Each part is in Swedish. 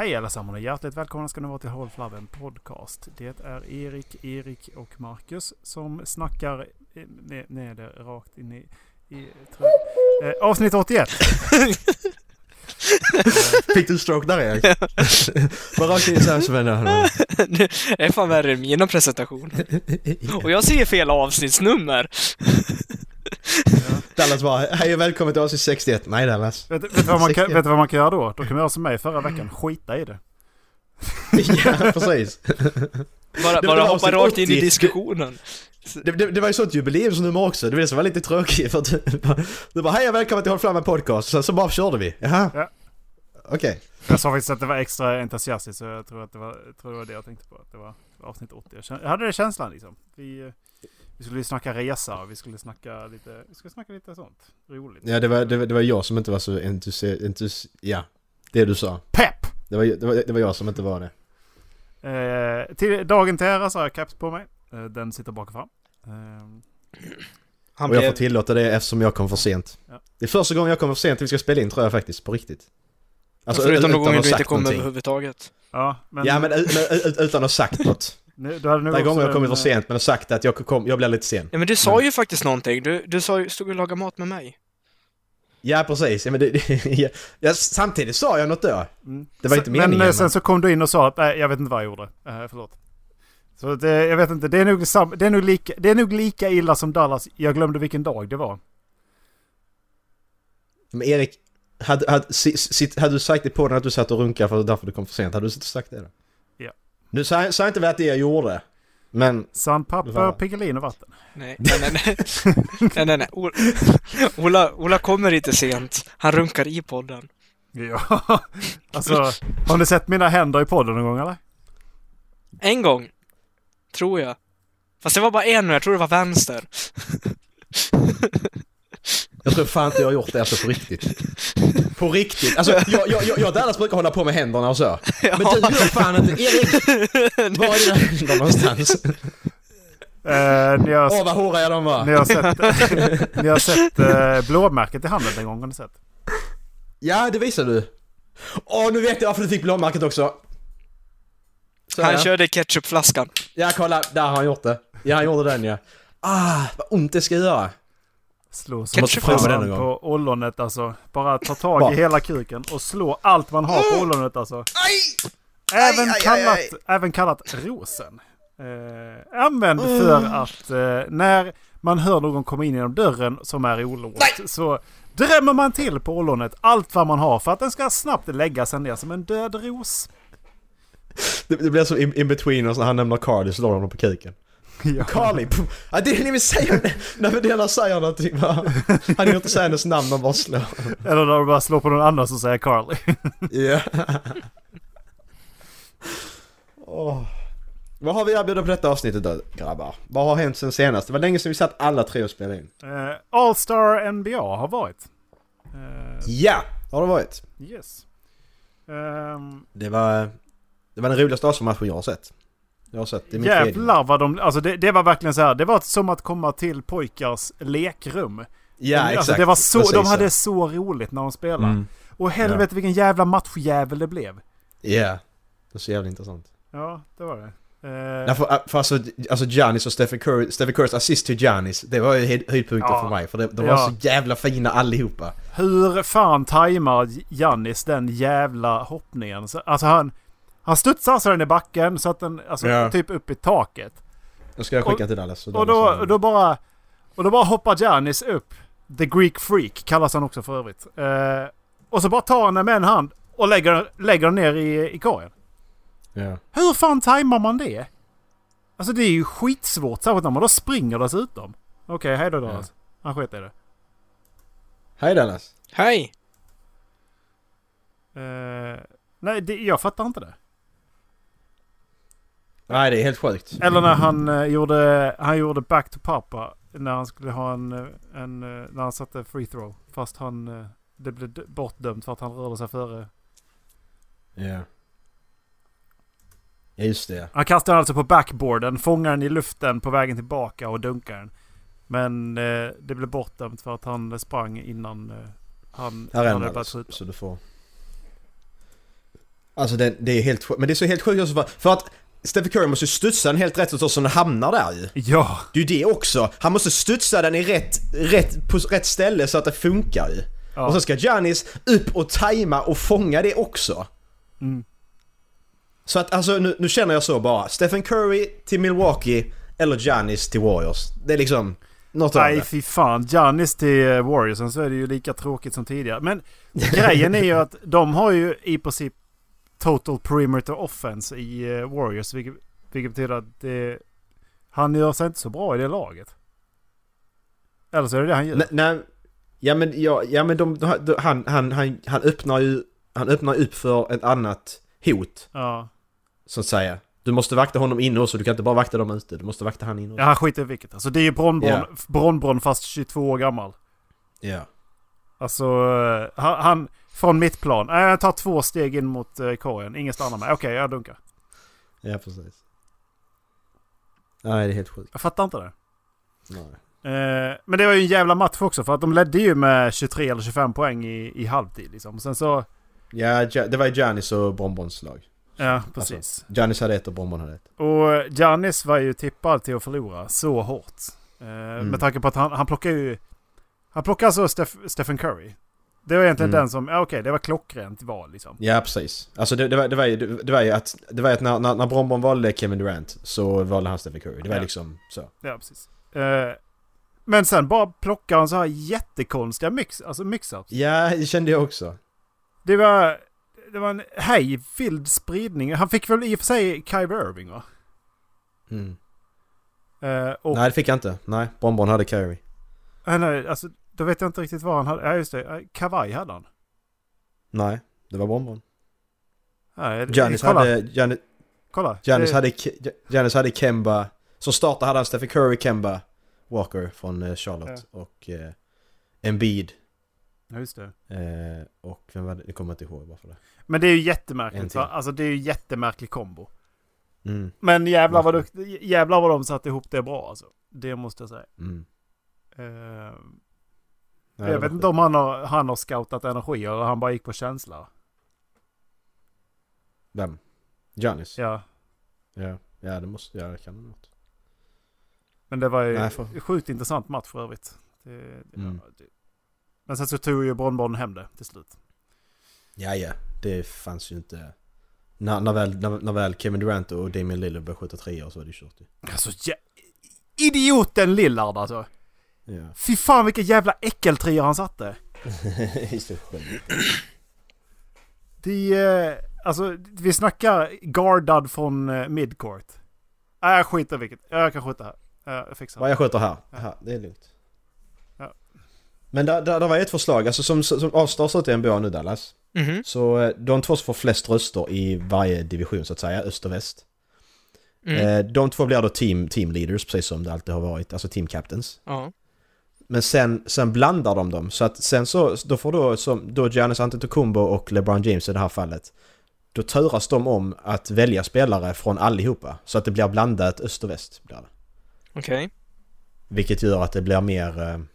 Hej allesammans och hjärtligt välkomna ska ni vara till Håll Flabben podcast. Det är Erik och Marcus som snackar nere rakt in i avsnitt 81. Fick du en stroke där, Erik? Bara rakt in så här som är nu. Det är fan värre än mina presentationer. Och jag ser fel avsnittsnummer. Dallas var, hej och välkommen till avsnitt 61. Nej, Dallas. Vet du vad man kan göra då? Då kan man göra som mig förra veckan, skita i det. Ja, precis. Bara hoppa rakt in i diskussionen. Det var ju sånt jubileumsnummer också. Det var det som var lite tråkigt. Du bara, hej och välkommen till Håll Flammen podcast. Sen så bara körde vi. Jaha. Ja. Okej. Okay. Jag sa faktiskt att det var extra entusiastiskt. Så jag tror att det var det jag tänkte på. Att det var avsnitt 80. Jag hade det känslan liksom. Vi skulle snacka resa, vi skulle snacka lite sånt roligt. Ja, det var jag som inte var så ja, det du sa. Pepp. Det var jag som inte var det. Till dagen till ära så har jag caps på mig. Den sitter bak och fram. Och jag får tillåta det eftersom jag kom för sent. Ja. Det är första gången jag kommer för sent till vi ska spela in, tror jag faktiskt, på riktigt. Alltså, utan någon gång du inte kommer överhuvudtaget. Ja, men utan att sagt något. Den gången jag kommit för sent men har sagt att jag blev lite sen. Ja, men du sa ju faktiskt någonting. Du sa ju, stod och laga mat med mig. Ja, precis. Ja, men samtidigt sa jag något då. Det var inte meningen. Men sen så kom du in och sa att jag vet inte vad jag gjorde. Förlåt. Så det, jag vet inte. Det är nog lika illa som Dallas. Jag glömde vilken dag det var. Men Erik, hade du sagt det på den att du satt och runkade för därför du kom för sent? Hade du sagt det då? Nu sa inte vad det jag gjorde. Men sandpapper, pigelin och vatten. Nej. Ola kommer inte sent. Han runkar i podden. Ja. Alltså, har ni sett mina händer i podden någon gång eller? En gång. Tror jag. Fast det var bara en och jag tror det var vänster. Jag tror fan inte jag har gjort det alltså på riktigt. På riktigt. Alltså jag Dallas brukar hålla på med händerna och så. Men du gör fan inte, Erik. Var är dina händer någonstans? Vad hårar jag dem va? Ni har sett blåmärket i handen en gång, har ni sett? Ja, det visar du. Nu vet jag varför du fick blåmärket också. Så, han körde ketchupflaskan. Ja, kolla. Där har han gjort det. Ja, han gjorde den, ja. Ah, vad ont det ska göra. Slå som fan på ollonet alltså. Bara ta tag i hela kuken och slå allt man har på ollonet alltså. Även kallat rosen. Använd för att när man hör någon komma in genom dörren som är olåst så drämmer man till på ollonet allt vad man har för att den ska snabbt lägga sig ner som en död ros. Det blir som in-between och så han nämner Carly så låter honom på kuken. Ja. Carly, det är ni vill säga när de säger någonting va? Han är inte säga hennes namn och bara slår. Eller när de bara slår på någon annan så säger Carly. Ja. Vad har vi erbjudit på detta avsnittet då, grabbar? Vad har hänt sen senast? Det var länge sedan vi satt alla tre och spelade in. All-Star NBA har varit. Ja, har det varit. Yes. Det var den roligaste avsnittet jag har sett. Jävlar vad de... Alltså det var verkligen så här. Det var som att komma till pojkars lekrum. Ja, alltså, exakt. Det var så, de hade så roligt när de spelade. Och helvete vilken jävla matchjävel det blev. Ja, det var så jävla intressant. Ja, det var det. För Giannis och Stephen Currys assist till Giannis. Det var ju höjdpunkten för mig. För de var så jävla fina allihopa. Hur fan tajmar Giannis den jävla hoppningen? Alltså han studsar så den i backen så att den alltså, typ upp i taket. Då ska jag skicka till Dallas. Och då bara hoppar Giannis upp. The Greek Freak kallas han också för övrigt. Och så bara tar han den med en hand och lägger den ner i korgen. Yeah. Hur fan tajmar man det? Alltså det är ju skitsvårt särskilt när man då springer dessutom. Okej, hej då Dallas. Han skiter i det. Hej Dallas. Hej! Nej, jag fattar inte det. Nej, det är helt sjukt. Eller när han gjorde back to papa när han skulle ha en när han satte free throw fast han det blev bortdömt för att han rörde sig före. Ja. Ja, just det. Han kastade alltså på backboarden, fångade den i luften på vägen tillbaka och dunkade den. Men det blev bortdömt för att han sprang innan han hade bara så du får. Alltså det är helt sjukt. Men det är så helt sjukt också för att Stephen Curry måste studsa den helt rätt så den hamnar där ju. Ja. Det är ju det också. Han måste studsa den i på rätt ställe så att det funkar ju. Ja. Och så ska Giannis upp och tajma och fånga det också. Mm. Så att alltså nu känner jag så bara. Stephen Curry till Milwaukee eller Giannis till Warriors. Det är liksom något av det. Nej fy fan, Giannis till Warriors så är det ju lika tråkigt som tidigare. Men grejen är ju att de har ju i princip total perimeter offense i Warriors, vilket betyder att han gör sig inte så bra i det laget. Eller så är det det han gör. Nej, men han öppnar upp för ett annat hot. Ja. Så att säga. Du måste vakta honom inne också, du kan inte bara vakta dem ute. Du måste vakta han inne också. Ja, han skiter i vilket. Alltså det är ju Bronbron fast 22 år gammal. Ja. Alltså han från mitt plan. Jag tar 2 steg in mot korgen. Ingen stannar med. Okej, jag dunkar. Ja, precis. Nej, det är helt sjukt. Jag fattar inte det. Nej. Men det var ju en jävla match också för att de ledde ju med 23 eller 25 poäng i halvtid liksom. Och sen så... Ja, det var ju Giannis och Bonbons lag. Ja, precis. Alltså, Giannis hade 1 och Bonbon hade 1. Och Giannis var ju tippad till att förlora så hårt. Med tanke på att han plockar ju... Han plockar alltså Stephen Curry. Det var egentligen den som... Ja, okej, det var klockrent val liksom. Ja, precis. Alltså det var ju att när Bonbon valde Kevin Durant så valde han Stephen Curry. Det var liksom så. Ja, precis. Men sen bara plockar han så här jättekonstiga mix-ups. Ja, det kände jag också. Det var en hejvild spridning. Han fick väl i och för sig Kyrie Irving, va? Mm. Nej, det fick han inte. Nej, Bonbon hade Kyrie. Nej, alltså då vet jag inte riktigt vad han hade. Ja, just det. Kavaj hade han. Nej, det var Bonbon. Nej, Giannis hade... Kolla. Giannis hade Kemba. Som startade hade han Stephen Curry, Kemba Walker från Charlotte och Embiid. Ja, just det. Och vem var det? Jag kommer inte ihåg varför det. Men det är ju jättemärkligt. Alltså det är ju jättemärklig kombo. Mm. Men jävlar vad de satt ihop det bra alltså. Det måste jag säga. Mm. Nej, jag vet inte om han har scoutat energi eller han bara gick på känsla. Vem? Giannis? Ja, det måste jag kan något. Men det var ju sjukt intressant match för övrigt. Men sen så tog ju Bronborn hem det till slut. Ja, det fanns ju inte. När väl Kevin Durant och Damian Lillard började skjuta 3 och så var det kört ju. Alltså idioten Lillard alltså. Ja. Fy fan vilka jävla äckeltrior han satte. Alltså vi snackar guardad från midcourt. Jag skjuter vilket. Jag kan skjuta här. Jag fixar. Jag skjuter här. Ja, det är lugnt. Ja. Men där var ett förslag alltså som avstartat i NBA nu Dallas. Mm-hmm. Så de 2 som får flest röster i varje division så att säga, öst och väst. Mm. De 2 blir då team leaders precis som det alltid har varit, alltså team captains. Ja. Men sen blandar de dem så att sen så då får då Giannis Antetokounmpo och LeBron James i det här fallet då turas de om att välja spelare från allihopa så att det blir blandat öst och väst. Okej. Vilket gör att det blir mer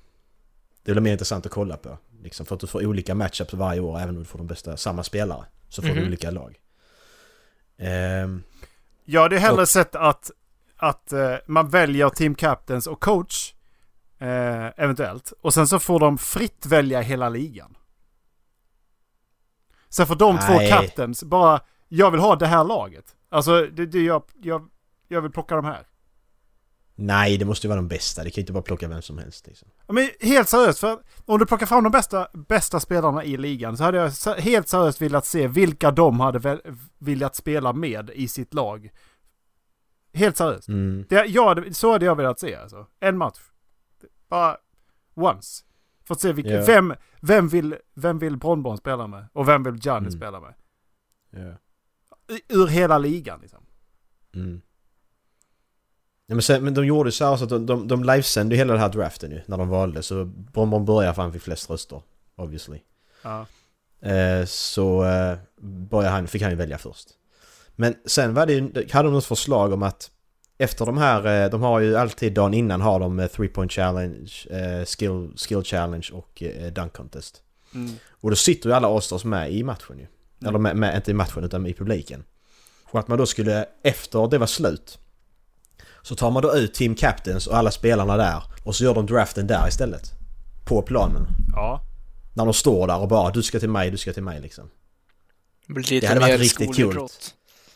intressant att kolla på liksom, för att du får olika matchups varje år även om du får de bästa samma spelare så får du olika lag. Ja, det är hellre sett att man väljer team captains och coach eventuellt. Och sen så får de fritt välja hela ligan. Sen får de 2 captains bara, jag vill ha det här laget. Alltså, jag vill plocka de här. Nej, det måste ju vara de bästa. Det kan ju inte bara plocka vem som helst. Liksom. Men helt seriöst, för om du plockar fram de bästa spelarna i ligan så hade jag helt seriöst velat se vilka de hade velat spela med i sitt lag. Helt seriöst. Mm. Så hade jag velat se. Alltså. En match. Bara once. För att se vem vill Bronborn spela med och vem vill Giannis spela med. Yeah. Ur hela ligan. Liksom. Mm. Ja, men de gjorde så här så att de livesände hela den här draften nu när de valde så Bonbon börjar för han fick flest röster obviously. Ja. Fick han ju välja först. Men sen var det hade de något förslag om att efter de här de har ju alltid dagen innan har de 3-point challenge, skill challenge och dunk contest. Mm. Och då sitter ju alla All-Stars med i matchen ju. eller med, inte i matchen utan i publiken. Och att man då skulle, efter det var slut, så tar man då ut team captains och alla spelarna där och så gör de draften där istället. På planen. Ja. När de står där och bara, du ska till mig liksom. Det hade varit riktigt kul.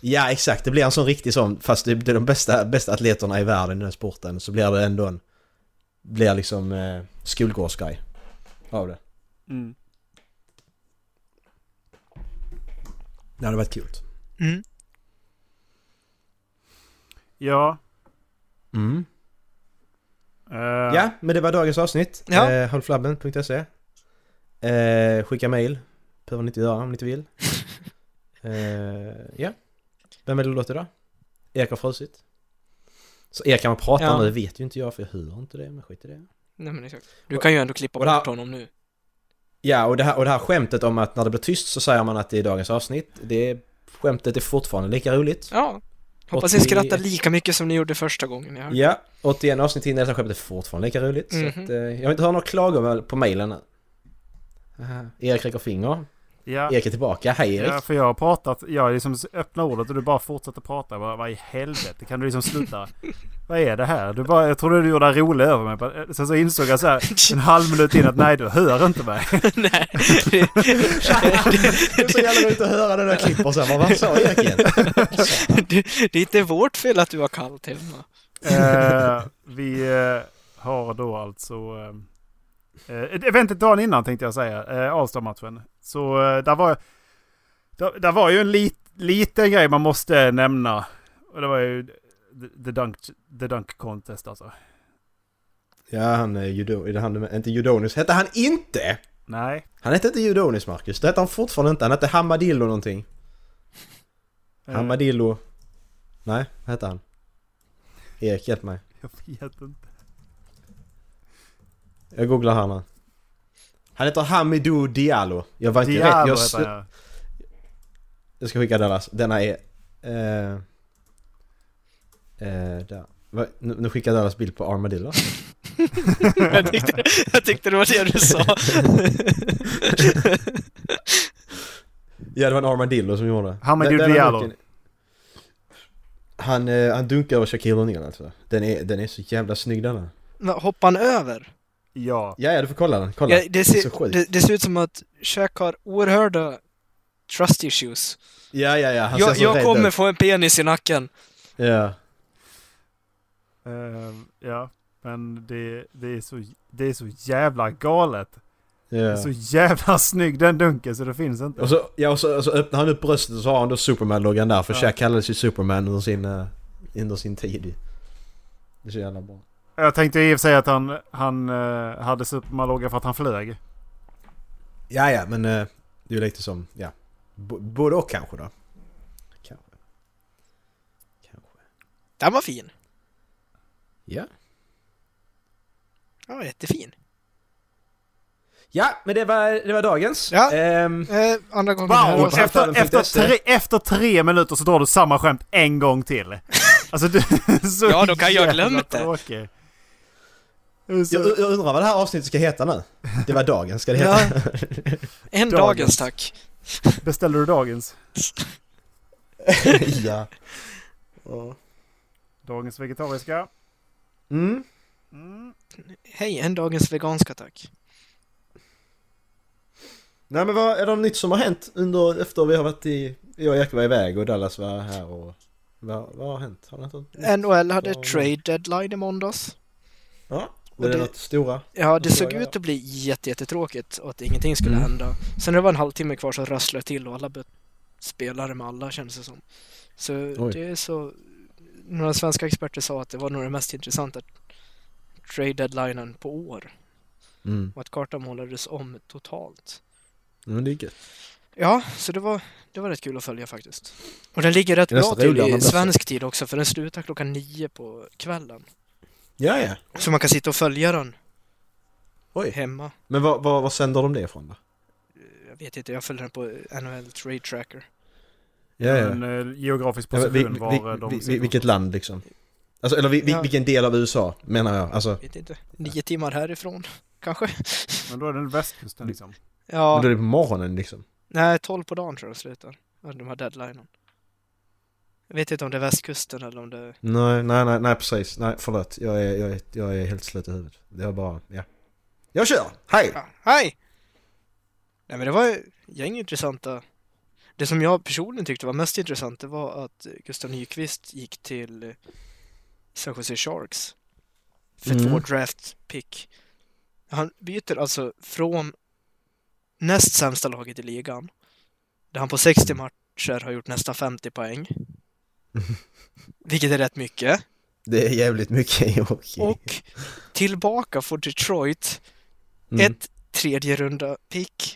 Ja, exakt. Det blir en sån riktig sån, fast det är de bästa atleterna i världen i den här sporten, så blir det ändå en, blir liksom skolgårdsgrej av det. Mm. Det hade varit kul. Mm. Ja. Mm. Ja, men det var dagens avsnitt. Ja. Hållflabben.se. Skicka mail. Behöver ni inte göra om ni inte vill. Ja. Vem är det du låter då? Erik har frusit. Så Erik kan man prata om det, vet ju inte jag, för jag hör inte det, men skit i det. Nej, men exakt. Du kan ju ändå klippa bort honom nu. Ja, och det här skämtet om att när det blir tyst så säger man att det är dagens avsnitt. Det skämtet är fortfarande lika roligt. Ja. Hoppas ni skrattar lika mycket som ni gjorde första gången jag hörde. Ja, 81 avsnitt in, det här skämtet är fortfarande lika roligt. Mm-hmm. Så att, jag har inte hört några klagomål på mejlen. Erik räcker finger. Ja. Erik är tillbaka. Hej Erik. Ja, för jag har pratat, jag liksom öppnar ordet och du bara fortsätter prata. Vad i helvete? Kan du liksom sluta? Vad är det här? Du bara, jag trodde du gjorde det roligt över mig. Sen så insåg jag så här en halv minut in att nej, du hör inte mig. Nej. Det är så jävla roligt att höra den där klippen så här. Vad sa Erik egentligen? Det är inte vårt fel att du har kallt hemma. Vi har då alltså... eventet dagen innan tänkte jag säga, Allstar-matchen. Så där var ju en liten grej man måste nämna. Och det var ju the dunk contest alltså. Ja, han är inte Udonis. Hette han inte? Nej. Han hette inte Udonis, Marcus. Det hette han fortfarande inte. Han hette Hamadillo någonting. Hamadillo. Nej, vad hette han? Erik, hjälp mig. Jag vet inte. Jag googlar här nu. Han heter Hamidou Diallo. Jag var inte rätt. Jag ska skicka Dallas. Denna är... där. Nu skickar Dallas bild på Armadillo. jag tyckte det var det du sa. Ja, det var en Armadillo som gjorde det. Hamidou Diallo. Han dunkar över Shaquille alltså. Den är så jävla snygg den här. Hoppar han över? Ja. Ja, du får kolla den. Kolla. Ja, det ser ut som att Shaq har oerhörda trust issues. Ja. Han jag kommer få en penis i nacken. Ja. Ja, men det är så jävla galet. Yeah. Det är så jävla snygg den dunken så det finns inte. Och så öppnar han upp bröstet och så har han då Superman-loggan där. För Shaq kallades ju Superman under sin tid. Det är så jävla bra. Jag tänkte i och för sig att han hade supermalogga för att han flög. Ja, men det är lite som, ja. Både och kanske då. Kanske. Den var fin. Ja. Ja, jättefin. Ja, men det var dagens. Ja. Andra gången. Wow, efter 3 minuter så drar du samma skämt en gång till. Alltså, ja, då kan jag glömma det. Tråkig. Jag undrar vad det här avsnittet ska heta nu. Det var dagens ska det heta. Ja. En dagens tack. Beställer du dagens? Ja. Och. Dagens vegetariska. Mm. Hej, en dagens veganska tack. Nej, men vad är det nytt som har hänt efter vi har varit jag och Jack var iväg och Dallas var här och vad har hänt? Har det NHL hade trade deadline i måndags. Ja, och det är något stora. Ja, det såg ut att bli jättetråkigt och att ingenting skulle hända. Sen det var en halvtimme kvar så rasslade till och alla spelare med alla kändes det som. Så det är så... Några svenska experter sa att det var nog det mest intressanta trade deadlinen på år. Mm. Och att kartan målades om totalt. Mm, det är gött. Ja, så det var rätt kul att följa faktiskt. Och den ligger rätt bra till i svensk tid också, för den slutar 21:00 på kvällen. Ja. Så man kan sitta och följa den. Oj. Hemma. Men vad sänder de det ifrån då? Jag vet inte, jag följer den på NHL Trade Tracker. Ja. En geografisk position var de sitter. Vilket land liksom? Alltså, eller vilken del av USA menar jag? Alltså, jag vet inte. 9 timmar härifrån, kanske. Men då är den västkusten liksom. Ja. Men då är det på morgonen liksom. Nej, 12 på dagen tror jag slutar. De har deadlinen. Jag vet inte om det är västkusten eller om det... Nej, precis. Nej, förlåt. Jag är helt slut i huvudet. Det var bara... Ja. Jag kör! Hej! Ja, hej! Nej, men det var ju gäng intressanta... Det som jag personligen tyckte var mest intressant, det var att Gustav Nyqvist gick till San Jose Sharks för 2 draft pick. Han byter alltså från näst sämsta laget i ligan, där han på 60 matcher har gjort nästan 50 poäng. Vilket är rätt mycket. Det är jävligt mycket, okay. Och tillbaka får Detroit ett tredje runda pick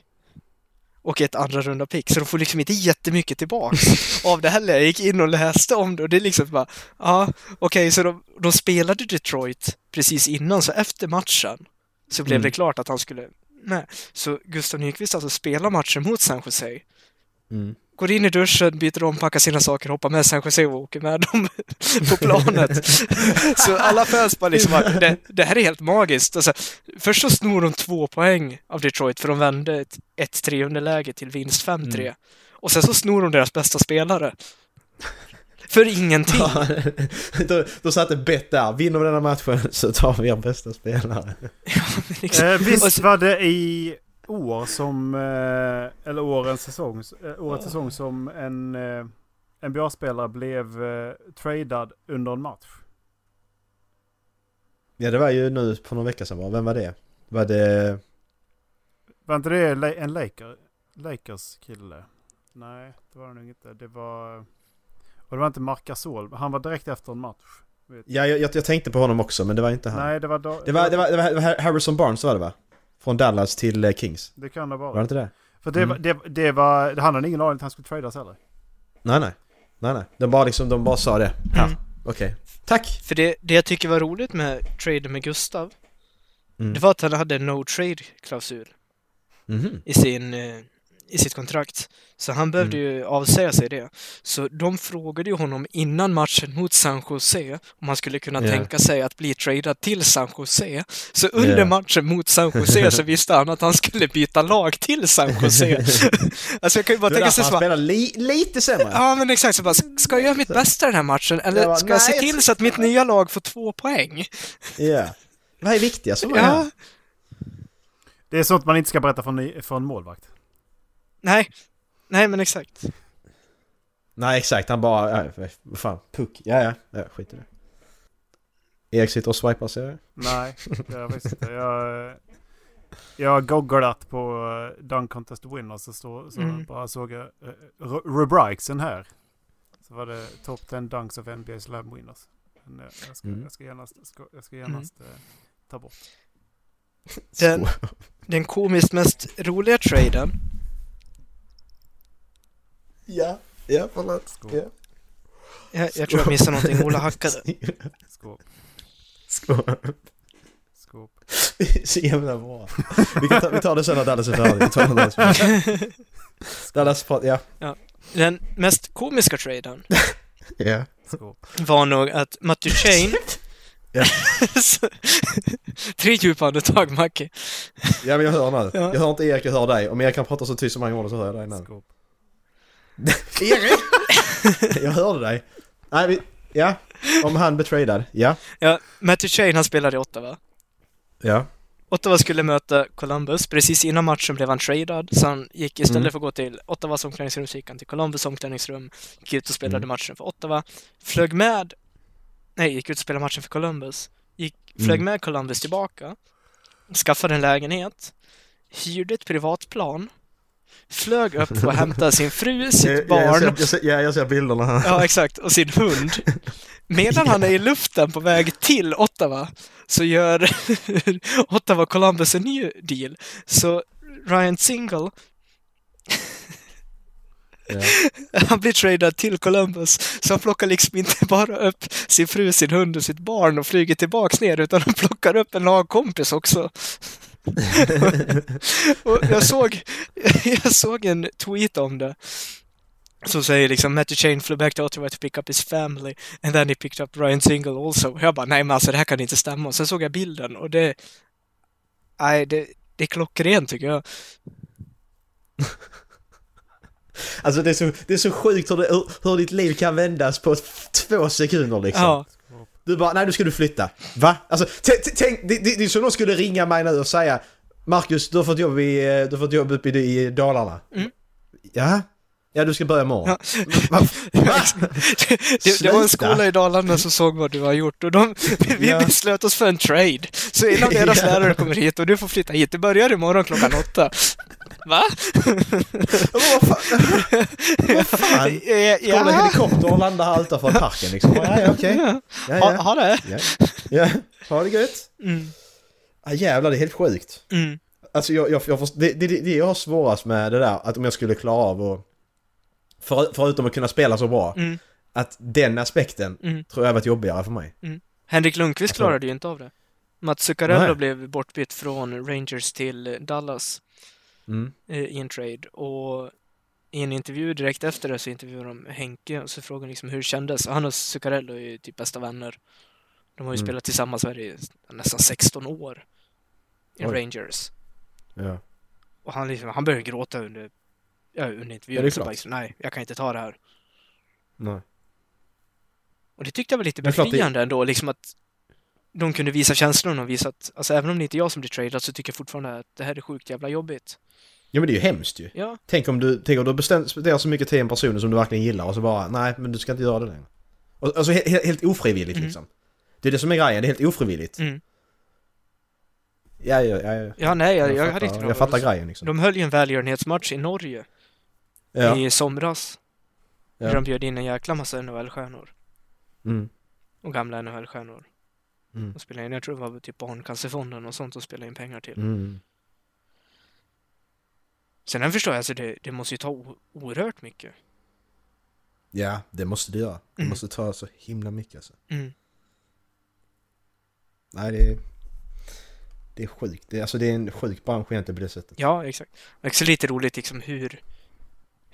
och ett andra runda pick. Så de får liksom inte jättemycket tillbaka av det heller. Jag gick in och läste om det och det är liksom bara, okej, så de spelade Detroit precis innan, så efter matchen så blev det klart att han skulle... Nej. Så Gustav Nyqvist alltså spelar matchen mot San Jose. Går in i duschen, byter om, packar sina saker, hoppar med San Jose och åker med dem på planet. Så alla fans bara liksom, det här är helt magiskt. Alltså, först så snor de 2 poäng av Detroit för de vände ett 1-3 underläge till vinst 5-3. Och sen så snor de deras bästa spelare. För ingenting. Ja, då satte bett där. Vinner vi den här matchen så tar vi er bästa spelare. Ja, liksom. Visst var det i år som eller årets säsong som en NBA-spelare blev tradad under en match. Ja, det var ju nu på några veckor sedan. Vem var det? Var inte det en Lakers kille? Nej, det var det nog inte. Det var inte Marcus Johansson. Han var direkt efter en match. Ja, jag tänkte på honom också, men det var inte han. Nej, det var Harrison Barnes var det, va? Från Dallas till Kings. Det kan det vara. Var det inte det? För det handlade ingen aning att han skulle tradas heller. Nej. De bara sa det. Ja, okej. Tack. För det jag tycker var roligt med trade med Gustav, det var att han hade no trade-klausul i sitt kontrakt. Så han behövde ju avsäga sig det. Så de frågade ju honom innan matchen mot San Jose om han skulle kunna tänka sig att bli tradad till San Jose. Så under matchen mot San Jose så visste han att han skulle byta lag till San Jose. Alltså jag kan ju bara tänka sig så bara, lite sämre. Ja, men exakt. Så bara, ska jag göra mitt bästa den här matchen? Eller ska jag se till så att mitt nya lag får 2 poäng? Ja. Det här är viktigt. Så ja. Det är sånt man inte ska berätta för en målvakt. Nej, men exakt. Nej, exakt. Han bara... fan, puck. Ja, skit i det. Erik sitter och swipar, ser jag. Nej, jag visste inte. Jag googlat på Dunk Contest Winners så bara såg jag rubriksen här. Så var det Top 10 Dunks of NBA Slam Winners. Men jag ska genast ta bort. Den komiskt mest roliga traden. Ja, förlåt. Ja. Jag tror jag missade någonting. Ola hackade. Skåp. Så jävla bra. Vi tar det sen när Dallas är färdig. Ja. Den mest komiska traden var nog att Matthew Chain... Ja. 3 djupa andetag, Mackie. Ja, men jag hör nu. Jag hör inte Erik, jag hör dig. Om Erik kan prata så tyst som han gjorde så hör jag dig nu. Skåp. Erik! Jag hörde dig. Nej, om han betradad. Ja, Matthew Tkachuk, han spelade i Ottawa. Ja. Ottawa skulle möta Columbus. Precis innan matchen blev han tradad. Så han gick istället för att gå till Ottawas omklädningsrum, så gick han till Columbus omklädningsrum. Gick ut och spelade matchen för Ottawa. Gick ut och spelade matchen för Columbus. Flög med Columbus tillbaka. Skaffade en lägenhet. Hyrde ett privatplan. Flög upp och hämtade sin fru, sitt barn. Jag ser bilderna här. Ja, exakt. Och sin hund. Medan han är i luften på väg till Ottawa så gör Ottawa Columbus en ny deal. Så Ryan Single han blir tradad till Columbus, så han plockar liksom inte bara upp sin fru, sin hund och sitt barn och flyger tillbaks ner, utan han plockar upp en lagkompis också. Och jag såg en tweet om det som säger liksom Matthew Chain flew back to Ottawa to pick up his family and then he picked up Ryan Single also. Jag bara, nej men alltså det här kan inte stämma. Och sen såg jag bilden och det är klockrent tycker jag. Alltså det är så sjukt hur ditt liv kan vändas på 2 sekunder liksom. Ja. Du bara, nej, nu ska du flytta. Va? Alltså, tänk, det är som någon skulle ringa mig nu och säga, Marcus, du har fått jobb uppe i Dalarna. Mm. Ja? Ja, du ska börja imorgon. Ja. Det var en skola i Dalarna som såg vad du har gjort. Och vi beslöt oss för en trade. Så en av deras lärare kommer hit och du får flytta hit. Det börjar imorgon klockan 8. Va? Vad fan? Kommer en helikopter och landar här utanför parken liksom. Ja, okej. Okay. Ja. Ha det. Ja. Ha det gött. Mm. Ah, jävlar, det är helt sjukt. Mm. Alltså, det jag har svårast med det där, att om jag skulle klara av och förutom att kunna spela så bra, att den aspekten tror jag har varit jobbigare för mig. Mm. Henrik Lundqvist klarade ju inte av det. Mats Zuccarello blev bortbytt från Rangers till Dallas i en trade, och i en intervju direkt efter det så intervjuade de Henke och så frågade liksom hur det kändes. Han och Zuccarello är ju typ bästa vänner. De har ju spelat tillsammans i nästan 16 år i Rangers. Ja. Och han började gråta under intervjun. Nej, jag kan inte ta det här. Nej. Och det tyckte jag var lite befriande ändå, liksom att de kunde visa känslorna och visa att, alltså, även om det inte är jag som blir tradad så tycker jag fortfarande att det här är sjukt jävla jobbigt. Ja, men det är ju hemskt ju. Ja. Tänk om du bestämmer så mycket till en person som du verkligen gillar och så bara, nej, men du ska inte göra det längre. Och, alltså helt ofrivilligt liksom. Det är det som är grejen, det är helt ofrivilligt. Mm. Jag fattar grejen liksom. De höll ju en välgörenhetsmatch i Norge i somras. Ja. Där de bjöd in en jäkla massa NHL-stjärnor. Och gamla NHL-stjärnor. Och spelade in, jag tror det var typ Barncancerfonden och sånt, och spelade in pengar till. Sen förstår jag, alltså, det måste ju ta oerhört mycket. Ja, det måste det göra. Det måste ta så himla mycket alltså. Nej, det är sjukt. Det är en sjuk bransch egentligen på det sättet. Ja, exakt. Det är också lite roligt liksom hur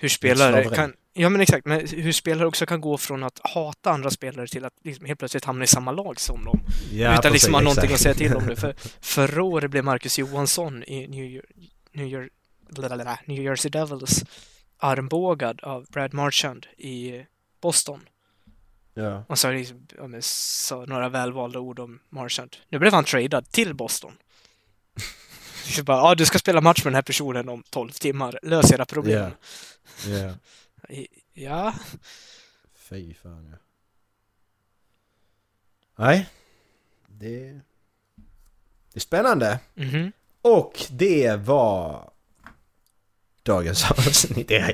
spelare kan... Ja, men exakt. Men hur spelare också kan gå från att hata andra spelare till att liksom helt plötsligt hamna i samma lag som dem. Ja, utan liksom ha någonting att säga till om det. För förra året blev Marcus Johansson i New Jersey Devils armbågad av Brad Marchand i Boston. Ja. Och så liksom, sa några välvalda ord om Marchand. Nu blev han tradad till Boston. Så bara, du ska spela match med den här personen om 12 timmar. Lös era problem. Yeah. Yeah. Ja. Fy fan, ja. Nej. Det är spännande. Mm-hmm. Och det var dagens avsnitt. Ja,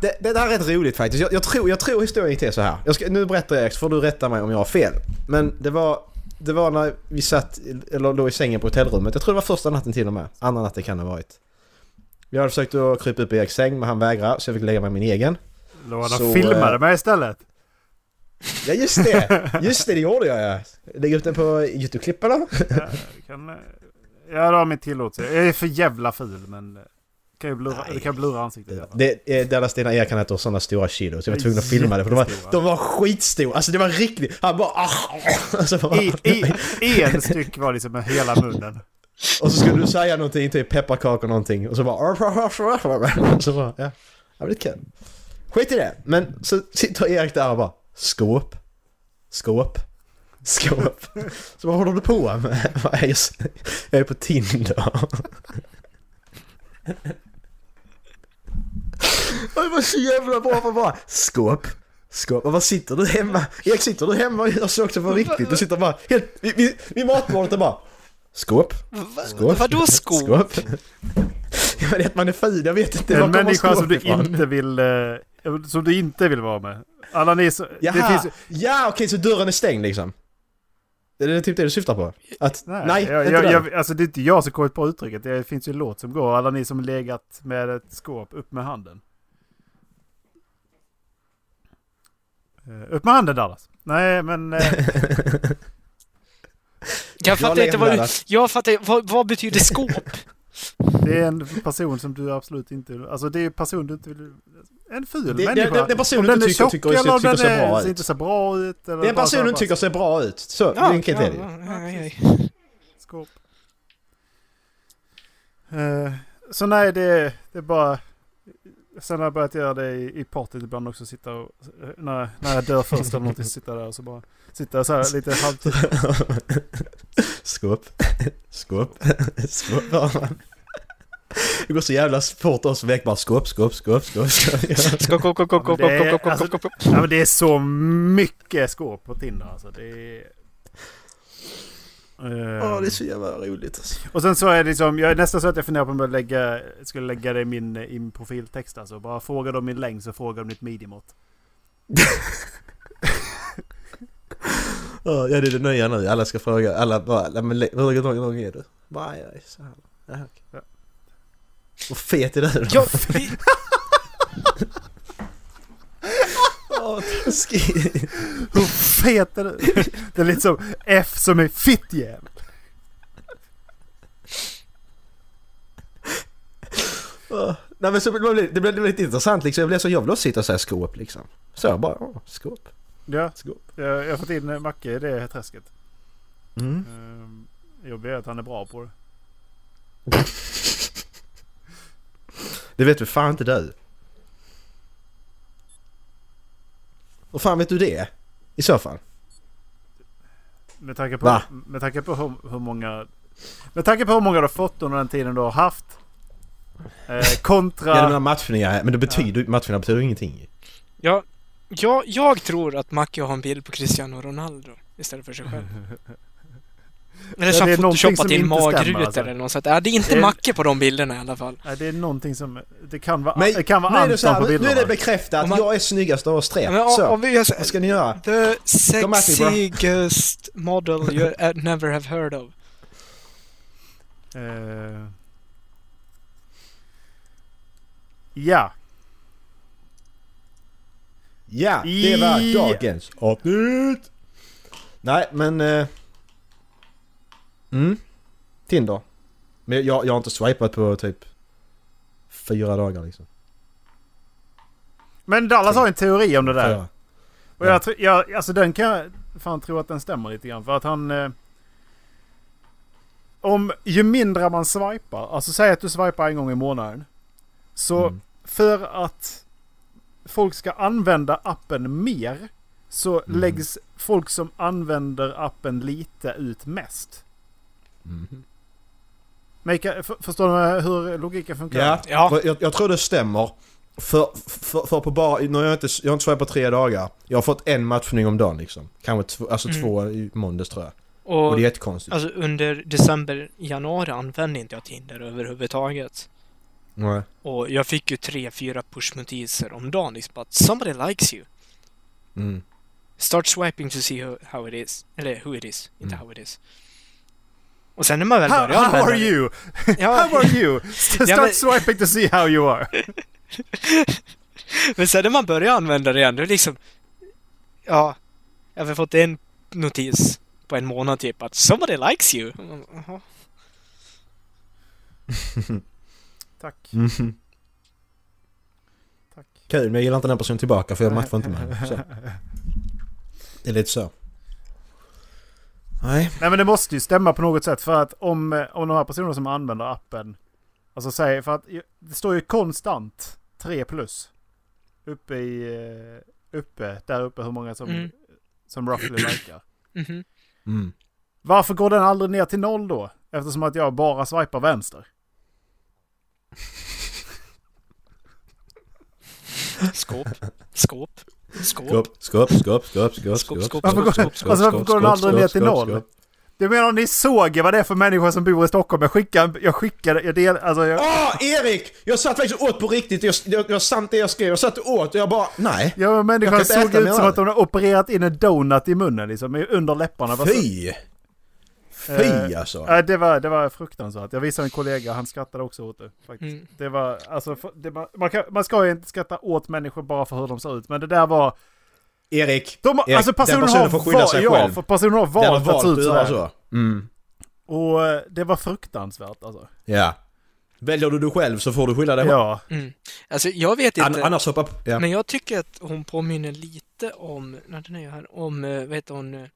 det här är rätt roligt faktiskt. Jag tror historien gick till så här. Nu berättar jag, för du rättar mig om jag har fel. Men det var när vi satt eller låg i sängen på hotellrummet. Jag tror det var första natten till och med. Andra natten kan det ha varit. Jag hade försökt att krypa upp i Eriks säng, men han vägrade, så jag fick lägga mig min egen. Låna filmade mig istället. Ja, just det gjorde jag. Lägg upp den på YouTube-klippen då. Jag har min tillåtelse. Jag är för jävla ful, men... Det kan blurra ansiktet. Det är Dallas Stina Erkan hade sådana stora kilo, så jag var tvungen att filma det, för de var skitstora. Alltså det var riktigt. Han bara... En styck var liksom med hela munnen. Och så skulle du säga någonting, typ pepparkaka och någonting. Och så bara... ja, det blir kul. Skit i det. Men så sitter Erik där och bara... Skåp. Så vad håller du på med? Jag är på Tinder. Det var så jävla bra för bara skåp. Vad sitter du hemma? Jag sitter du hemma? Jag såg det var riktigt. Du sitter bara helt vi matbordet och bara skåp. Vadå skåp? Jag vet att man är fin, jag vet inte. En människa som du inte vill vara med. Alla ni så, okej, så dörren är stängd liksom. Det är typ det du syftar på. Att, nej, det är inte jag som kommer på uttrycket. Det finns ju en låt som går. Alla ni som legat med ett skåp, upp med handen. Upp med handen, Dallas. Nej, men... jag fattar inte vad vad betyder skåp? Det är en person som du absolut inte... Alltså det är en person du inte vill... En ful människa. Det är personen du tycker ser bra ut. Det är en person du tycker ser bra ut. Så, det är en kriterium. Skåp. Så nej, det är bara... Sen har jag börjat göra det i partiet ibland också, sitta och, när jag dör först eller någonting, sitta där och så bara sitta så här lite halvt. Skåp. Ja, det går så jävla fort oss väck bara skåp. Ja, men det är så mycket skåp på Tinder alltså. Det är... det är så jävla roligt alltså. Och sen så är det liksom, jag är nästan så att jag funderar på om jag skulle lägga det i min profiltext alltså. Bara fråga dem min längd så fråga om mitt midjemått. Ja, det är det nya nu. Alla ska fråga, alla bara, men hur lång är du? Bara, jag är så här. Ja, okej. Och fet är det då? Ja, fet! Hur fet är det? Det är lite som F som är fittjäv. Nej, men så det blev lite intressant liksom. Jag blev så jävla sitta och säga skåp liksom. Så jag bara skåp. Ja, skåp. Jag har fått in Macke i det här träsket. Jag vet att han är bra på det. Det vet vi fan inte du. Och fan vet du det? I så fall. Med tanke på hur många du har fått under den tiden du har haft. Kontra... Ja, de här matchningar, men det betyder, ja. Matchningar betyder ingenting. Ja, jag tror att Macke har en bild på Cristiano Ronaldo istället för sig själv. Eller så har han photoshoppat in magrutor alltså. Eller något sånt. Ja, det är inte Macke på de bilderna i alla fall. Nej, det är någonting som... Det kan vara Anton på bilderna. Nu är det bekräftat att jag är snyggast av oss tre. Ja, så, vad ska ni göra? The sexiest model you never have heard of. Ja, det var dagens avsnitt. Nej, men... Tinder. Men jag har inte swipat på typ 4 dagar liksom. Men Dallas har en teori om det där. Ja. Och jag alltså den kan jag fan tro att den stämmer lite grann. För att han om ju mindre man swipar, alltså säg att du swipar en gång i månaden. Så för att folk ska använda appen mer så läggs folk som använder appen lite ut mest. Förstår du hur logiken funkar? Ja. Jag tror det stämmer. För på bara jag har inte swipat på 3 dagar. Jag har fått en matchning om dagen liksom. Kanske två i måndags tror jag. Och det är jättekonstigt. Alltså under december, januari använde inte jag Tinder överhuvudtaget. Nej. Och jag fick ju 3-4 pushnotiser om dagen liksom, att somebody likes you. Start swiping to see how it is. Eller who it is, inte how it is. Och sen när man väl börjar använda... How are you? How are you? Start swiping to see how you are. Men sen när man börjar använda det igen, det är liksom... Ja, jag har fått en notis på en månad typ att somebody likes you. Tack. Tack. Kul, men jag gillar inte den personen tillbaka för jag matchar inte med henne. Det är lite så. Nej, men det måste ju stämma på något sätt för att om de här personerna som använder appen alltså säger, för att det står ju konstant 3+ uppe hur många som roughly likar. Varför går den aldrig ner till 0 då? Eftersom att jag bara swipar vänster. Skåp. Varför går den aldrig ner till 0? Du menar ni såg vad det är för människor som bor i Stockholm? Jag skickade, Erik! Jag satt faktiskt åt på riktigt. Jag samt det jag skrev. Jag satt åt och jag bara, nej. Ja, människan såg ut som att de har opererat in en donut i munnen liksom, under läpparna. Fy alltså. Det var fruktansvärt. Jag visade en kollega, han skrattade också åt det faktiskt. Det var alltså man ska ju inte skratta åt människor bara för hur de ser ut, men det där var Erik. Erik alltså personen får skydda sig själv. För personen har valt att se ut så. Och det var fruktansvärt alltså. Ja. Väljer du själv så får du skylla dig. Ja. Alltså jag vet inte. Annars hoppar, ja. Men jag tycker att hon påminner lite om vet hon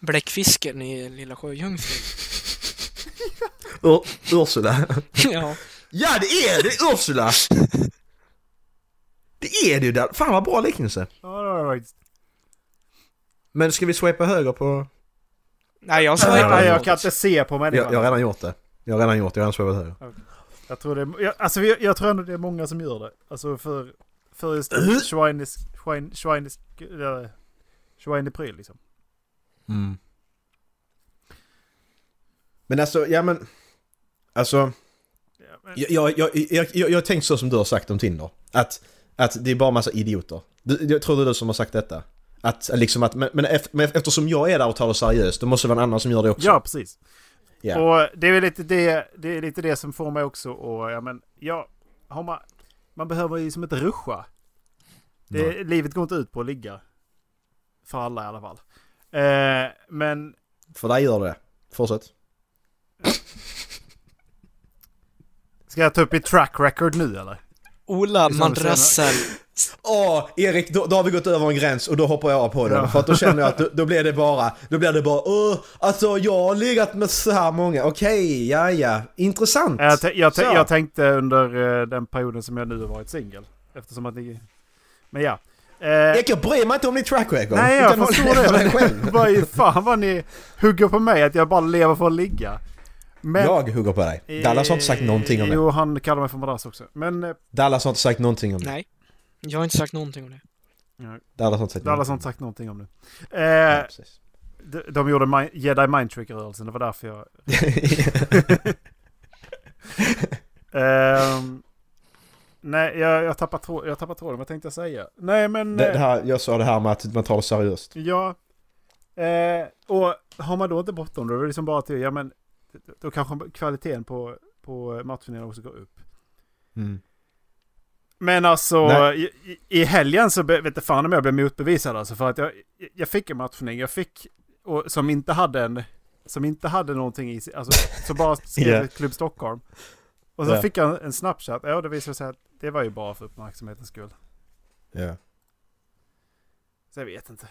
bläckfisken i Lilla Sjöjungfrun. Ursula. Ja. Ja, det är Ursula. Det är det ju där. Fan vad bra liknelse. Men ska vi swipa höger på... Nej, jag kan inte se på människan. Jag har redan gjort det. Jag har redan swipat höger. Okay. Jag tror det. Jag tror ändå det är många som gör det. Alltså för just Schwein i pryl liksom. Mm. Men alltså, jag tänkte så som du har sagt om Tinder. Att det är bara massa idioter. Jag tror det är du som har sagt detta. Att liksom att, men eftersom jag är där och tar det seriöst, då måste det vara en annan som gör det också. Ja, precis. Yeah. Och det är lite det som får mig också. Och man behöver ju som ett ruscha. Livet går inte ut på att ligga. För alla i alla fall. Men... För dig gör det. Fortsätt. Ska jag ta upp i track record nu eller? Ola Mandrasel. Erik, då har vi gått över en gräns och då hoppar jag på den. Ja. För att då känner jag att då blir det bara jag har legat med så här många. Okej, ja. Intressant. Jag tänkte under den perioden som jag nu har varit singel. Eftersom att ni... Men ja. Jag kan bry mig inte om ni track record. Nej, jag förstår det. Fan vad ni hugger på mig att jag bara lever för att ligga. Men, jag hugger på dig. Dallas har inte sagt någonting om det. Jo, han kallar mig för Madrass också. Men Dallas har inte sagt någonting om det. Nej, jag har inte sagt någonting om det. Dallas har inte sagt någonting om det. De gjorde Jedi Mind Trick-rörelsen. Det var därför jag... Nej, jag tappar tråden. Vad tänkte jag säga? Nej, men... jag sa det här med att man tar det seriöst. Ja. Och har man då inte bottom, då är det liksom bara till... Ja, men... Då kanske kvaliteten på matchen också går upp. Mm. Men alltså i helgen så vet jag fan om jag blev motbevisad alltså, för att jag fick en matchning som inte hade någonting i sig alltså, så bara skrev Klubb Stockholm. Och så fick jag en Snapchat. Ja, det visade sig att det var ju bara för uppmärksamhetens skull. Ja. Yeah. Så jag vet inte.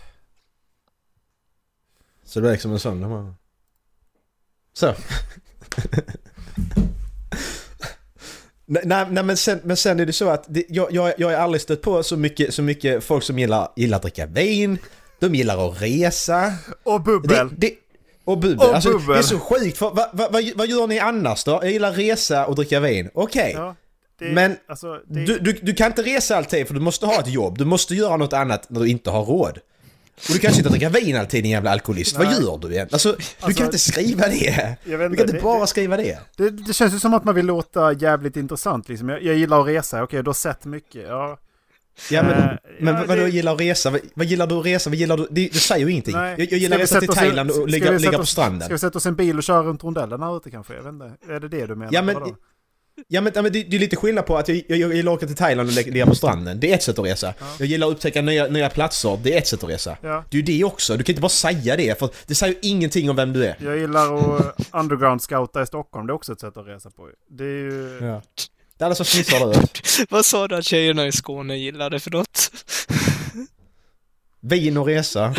Så det är liksom en söndag man. Så. nej, men sen är det så att jag är aldrig stött på så mycket folk som gillar att dricka vin, de gillar att resa och bubbel. Och bubbel. Alltså, bubbel. Det är så sjukt. Vad gör ni annars då? Jag gillar resa och dricka vin. Okej. Ja, men alltså, du kan inte resa alltid för du måste ha ett jobb. Du måste göra något annat när du inte har råd. Och du kanske inte dricka vin alltid, din jävla alkoholist. Nej. Vad gör du egentligen? Alltså, du kan inte skriva det. Skriva det. Det känns ju som att man vill låta jävligt intressant. Liksom. Jag gillar att resa. Okej, du har sett mycket. Ja. Men du gillar att resa? Vad gillar du att resa? Vad gillar du? Det säger ju ingenting. Nej. Jag gillar att resa till Thailand och ligga på stranden. Ska vi sätta oss en bil och köra runt rondellen här ute kanske? Jag vet inte. Är det du menar? Ja men det är lite skillnad på att jag gillar att åka till Thailand och ligga på stranden. Det är ett sätt att resa. Ja. Jag gillar att upptäcka nya platser. Det är ett sätt att resa. Ja. Det är ju det också. Du kan inte bara säga det, för det säger ju ingenting om vem du är. Jag gillar att underground scouta i Stockholm. Det är också ett sätt att resa på. Det är ju... Ja. Det är alla som fnissar det. Vad sa du att tjejerna i Skåne gillade för något? Vin och resa.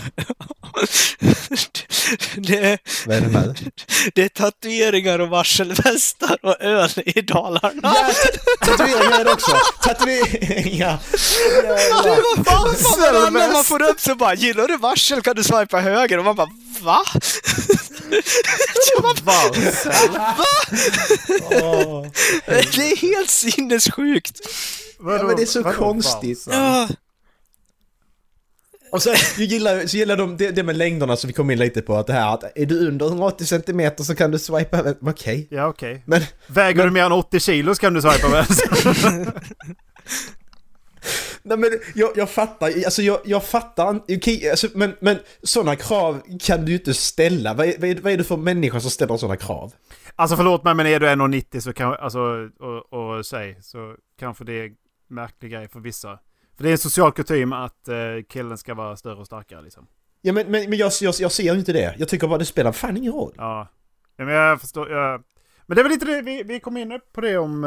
Det är tatueringar och varselvästar och öl i Dalarna. Ja, tatueringar är också. Tatueringar. Det var fan när man får upp så bara, gillar du varsel kan du swipa höger. Och man bara, va? Varsel? Va? Det är helt sinnessjukt. Ja, men det är så konstigt. Ja. Och sen gillar de det med längderna som vi kom in lite på, att det här att är du under 180 cm så kan du swipa. Okej. Ja, okej. Men väger du mer än 80 kilo så kan du swipa vänster. Nej, men jag fattar. Alltså jag fattar. Okay, alltså, men sådana krav kan du inte ställa. Vad är det för människor som ställer sådana krav? Alltså förlåt mig, men är du 1,90 så kan alltså och säg så kanske det är märklig grej för vissa. För det är en social kutym att killen ska vara större och starkare liksom. Ja, men jag ser ju inte det. Jag tycker bara det spelar fan ingen roll. Ja. Ja, men jag förstår. Men det är väl lite det vi kom in på det om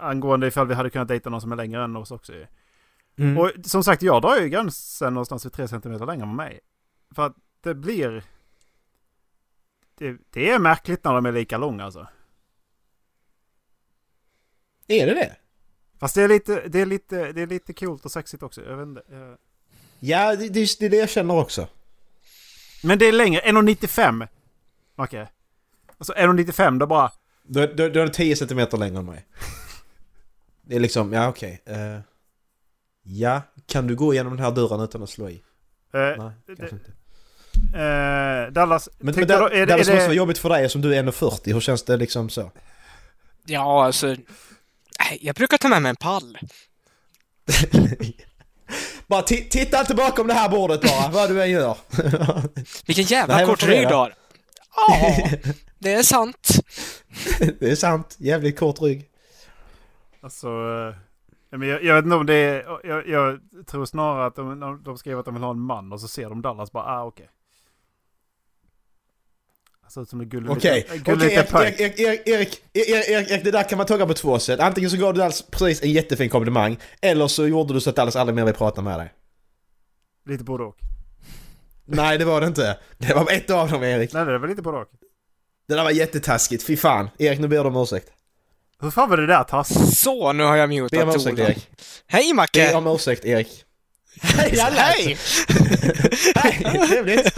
angående ifall vi hade kunnat dejta någon som är längre än oss också. Mm. Och som sagt, jag drar ju gränsen någonstans vid 3 cm längre än mig. För att det blir... Det är märkligt när de är lika långa alltså. Är det det? Fast det är lite kul och sexigt också. Jag vet inte. Ja, det är det jag känner också. Men det är längre. 1,95. Okej. Alltså 1,95 då bara... Du är 10 centimeter längre än mig. Det är liksom, ja okej. Okay. Ja, kan du gå igenom den här dörren utan att slå i? Nej, kanske inte. Dallas... Men Dallas måste vara jobbigt för dig som du är 1,40. Hur känns det liksom så? Ja, alltså... Jag brukar ta med mig en pall. Bara titta inte bakom det här bordet bara. Vad du än gör. Vilken jävla kort rygg du har. Ja, det är sant. Det är sant. Jävligt kort rygg. Alltså... Jag vet inte om det är, jag tror snarare att de skrev att de vill ha en man och så ser de Dallas bara, okej. Alltså som en gullig Erik, det där kan man tugga på två sätt. Antingen så gav du Dallas precis en jättefin komplimang, eller så gjorde du så att Dallas aldrig mer vill prata med dig. Lite både och. Nej, det var det inte. Det var ett av dem, Erik. Nej, det var lite både och. Det där var jättetaskigt, fy fan. Erik, nu ber de ursäkt. Hur fan var det där, Tass? Så, nu har jag mutat. Be om ursäkt, Erik. Hej, Macke! Be om ursäkt, Erik. Hej, hej! Hej, trevligt.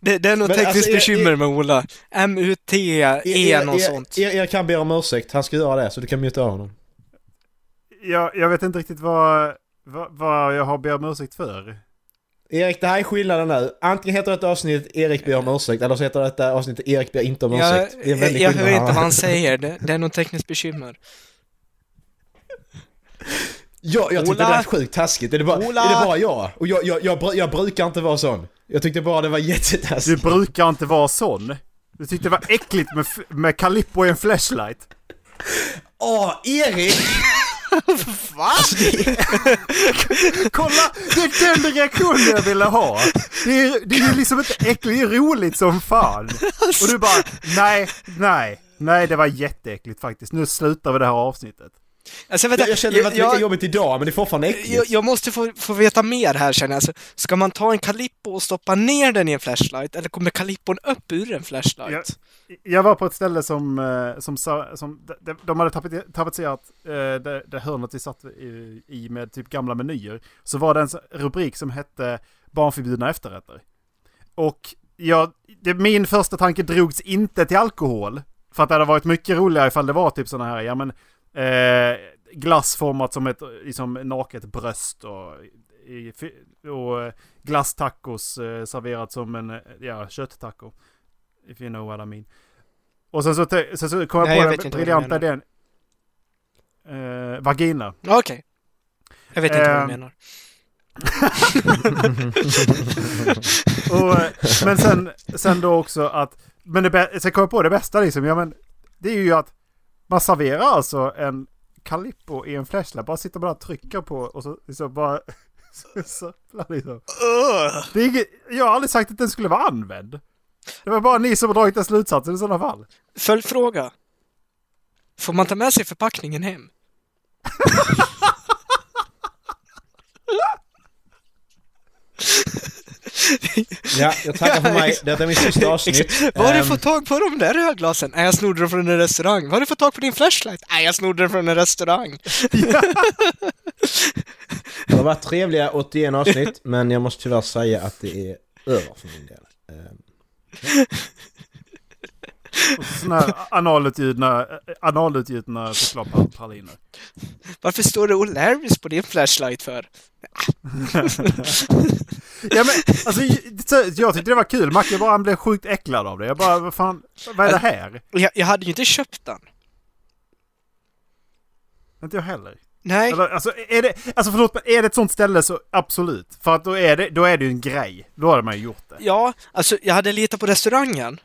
Det är nog tekniskt bekymmer med Ola. M-U-T-E och sånt. Jag kan be om ursäkt. Han ska göra det, så du kan muta av honom. Jag vet inte riktigt vad jag har be om ursäkt för. Erik, det här är skillnaden nu. Antingen heter detta avsnitt Erik ber om ursäkt, eller så heter detta avsnitt Erik ber inte om ursäkt. Jag hör inte vad han säger. Det är nog tekniskt bekymmer. Ja, jag tyckte det var sjukt taskigt. Är det bara jag? Och jag brukar inte vara sån. Jag tyckte bara det var jättetaskigt. Du brukar inte vara sån? Du tyckte det var äckligt med Calippo i en flashlight? Åh, Erik! Va? Alltså, kolla, det är den reaktion jag ville ha. Det är liksom inte äckligt, det är roligt som fan. Och du bara, nej, det var jätteäckligt faktiskt. Nu slutar vi det här avsnittet. Alltså, vänta, jag känner att det var jobbigt idag, men det är fortfarande äckligt. Jag måste få veta mer här, känner jag. Alltså, ska man ta en Calippo och stoppa ner den i en flashlight, eller kommer Calippon upp ur en flashlight? Jag var på ett ställe som de hade tapetserat det hörnet vi satt i med typ gamla menyer. Så var det en rubrik som hette Barnförbjudna efterrätter. Och min första tanke drogs inte till alkohol, för att det hade varit mycket roligare ifall det var typ såna här, ja men glassformat som ett liksom naket bröst och glasstacos serverat som en kötttaco, if you know what I mean. Och sen så kom jag på den briljanta idén. Vagina. Okej. Okay. Jag vet inte vad du menar. Men sen då också att sen kom jag på det bästa liksom. Ja, men det är ju att man serverar alltså en Calippo i en flashlight. Bara sitter och bara trycker på och så bara... Så liksom. Jag har aldrig sagt att den skulle vara använd. Det var bara ni som har dragit den slutsatsen i sådana fall. Följdfråga. Får man ta med sig förpackningen hem? Ja, jag tackar för mig. Det är min sista avsnitt. Var har du fått tag på de där rödglasen? Nej, jag snodde dem från en restaurang. Var har du fått tag på din flashlight? Nej, jag snodde den från en restaurang. Ja. Det har varit trevliga 81 avsnitt, men jag måste tyvärr säga att det är över för min del. Och sådana här analutgjutna chokladpraliner. Varför står det O'Larrys på din flashlight för? Ja, men, alltså, jag tyckte det var kul. Macke bara, han blev sjukt äcklad av det. Jag bara, vad är det här? Jag hade ju inte köpt den. Inte jag heller. Nej. Alltså, förlåt, men är det ett sånt ställe så absolut. För att då är det ju en grej. Då hade man ju gjort det. Ja, alltså jag hade litat på restaurangen.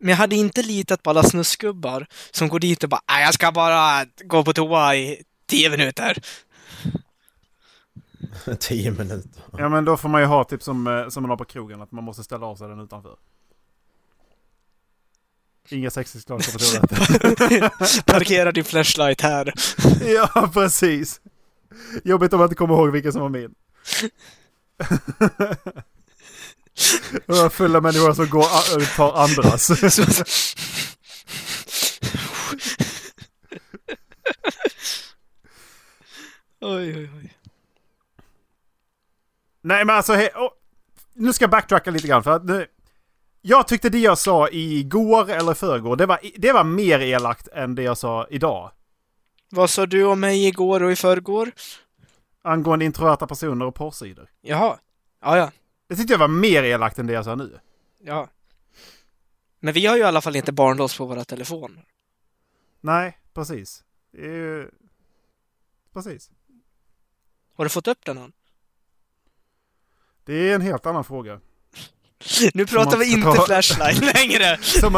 Men jag hade inte litat på alla snusgubbar som går dit och bara, jag ska bara gå på toa i 10 minuter. 10 minuter. Ja, men då får man ju ha typ som man har på krogen, att man måste ställa av sig den utanför. Inga sexisklager på toaletten. Parkera din flashlight här. Ja, precis. Jobbigt om man inte kommer ihåg vilken som var min. Fulla människor som går och tar andras. Oj, oj, oj. Nej, men alltså... nu ska jag backtracka lite grann. För att nu, jag tyckte det jag sa igår eller förrgår, det var mer elakt än det jag sa idag. Vad sa du om mig igår och i förrgår? Angående introverta personer och porrsidor. Jaha. Ja. Det tyckte jag var mer elakt än det jag sa nu. Ja. Men vi har ju i alla fall inte barnlås på våra telefoner. Nej, precis. Det är ju... Precis. Har du fått upp den än? Det är en helt annan fråga. Nu pratar vi inte flashlight längre. Som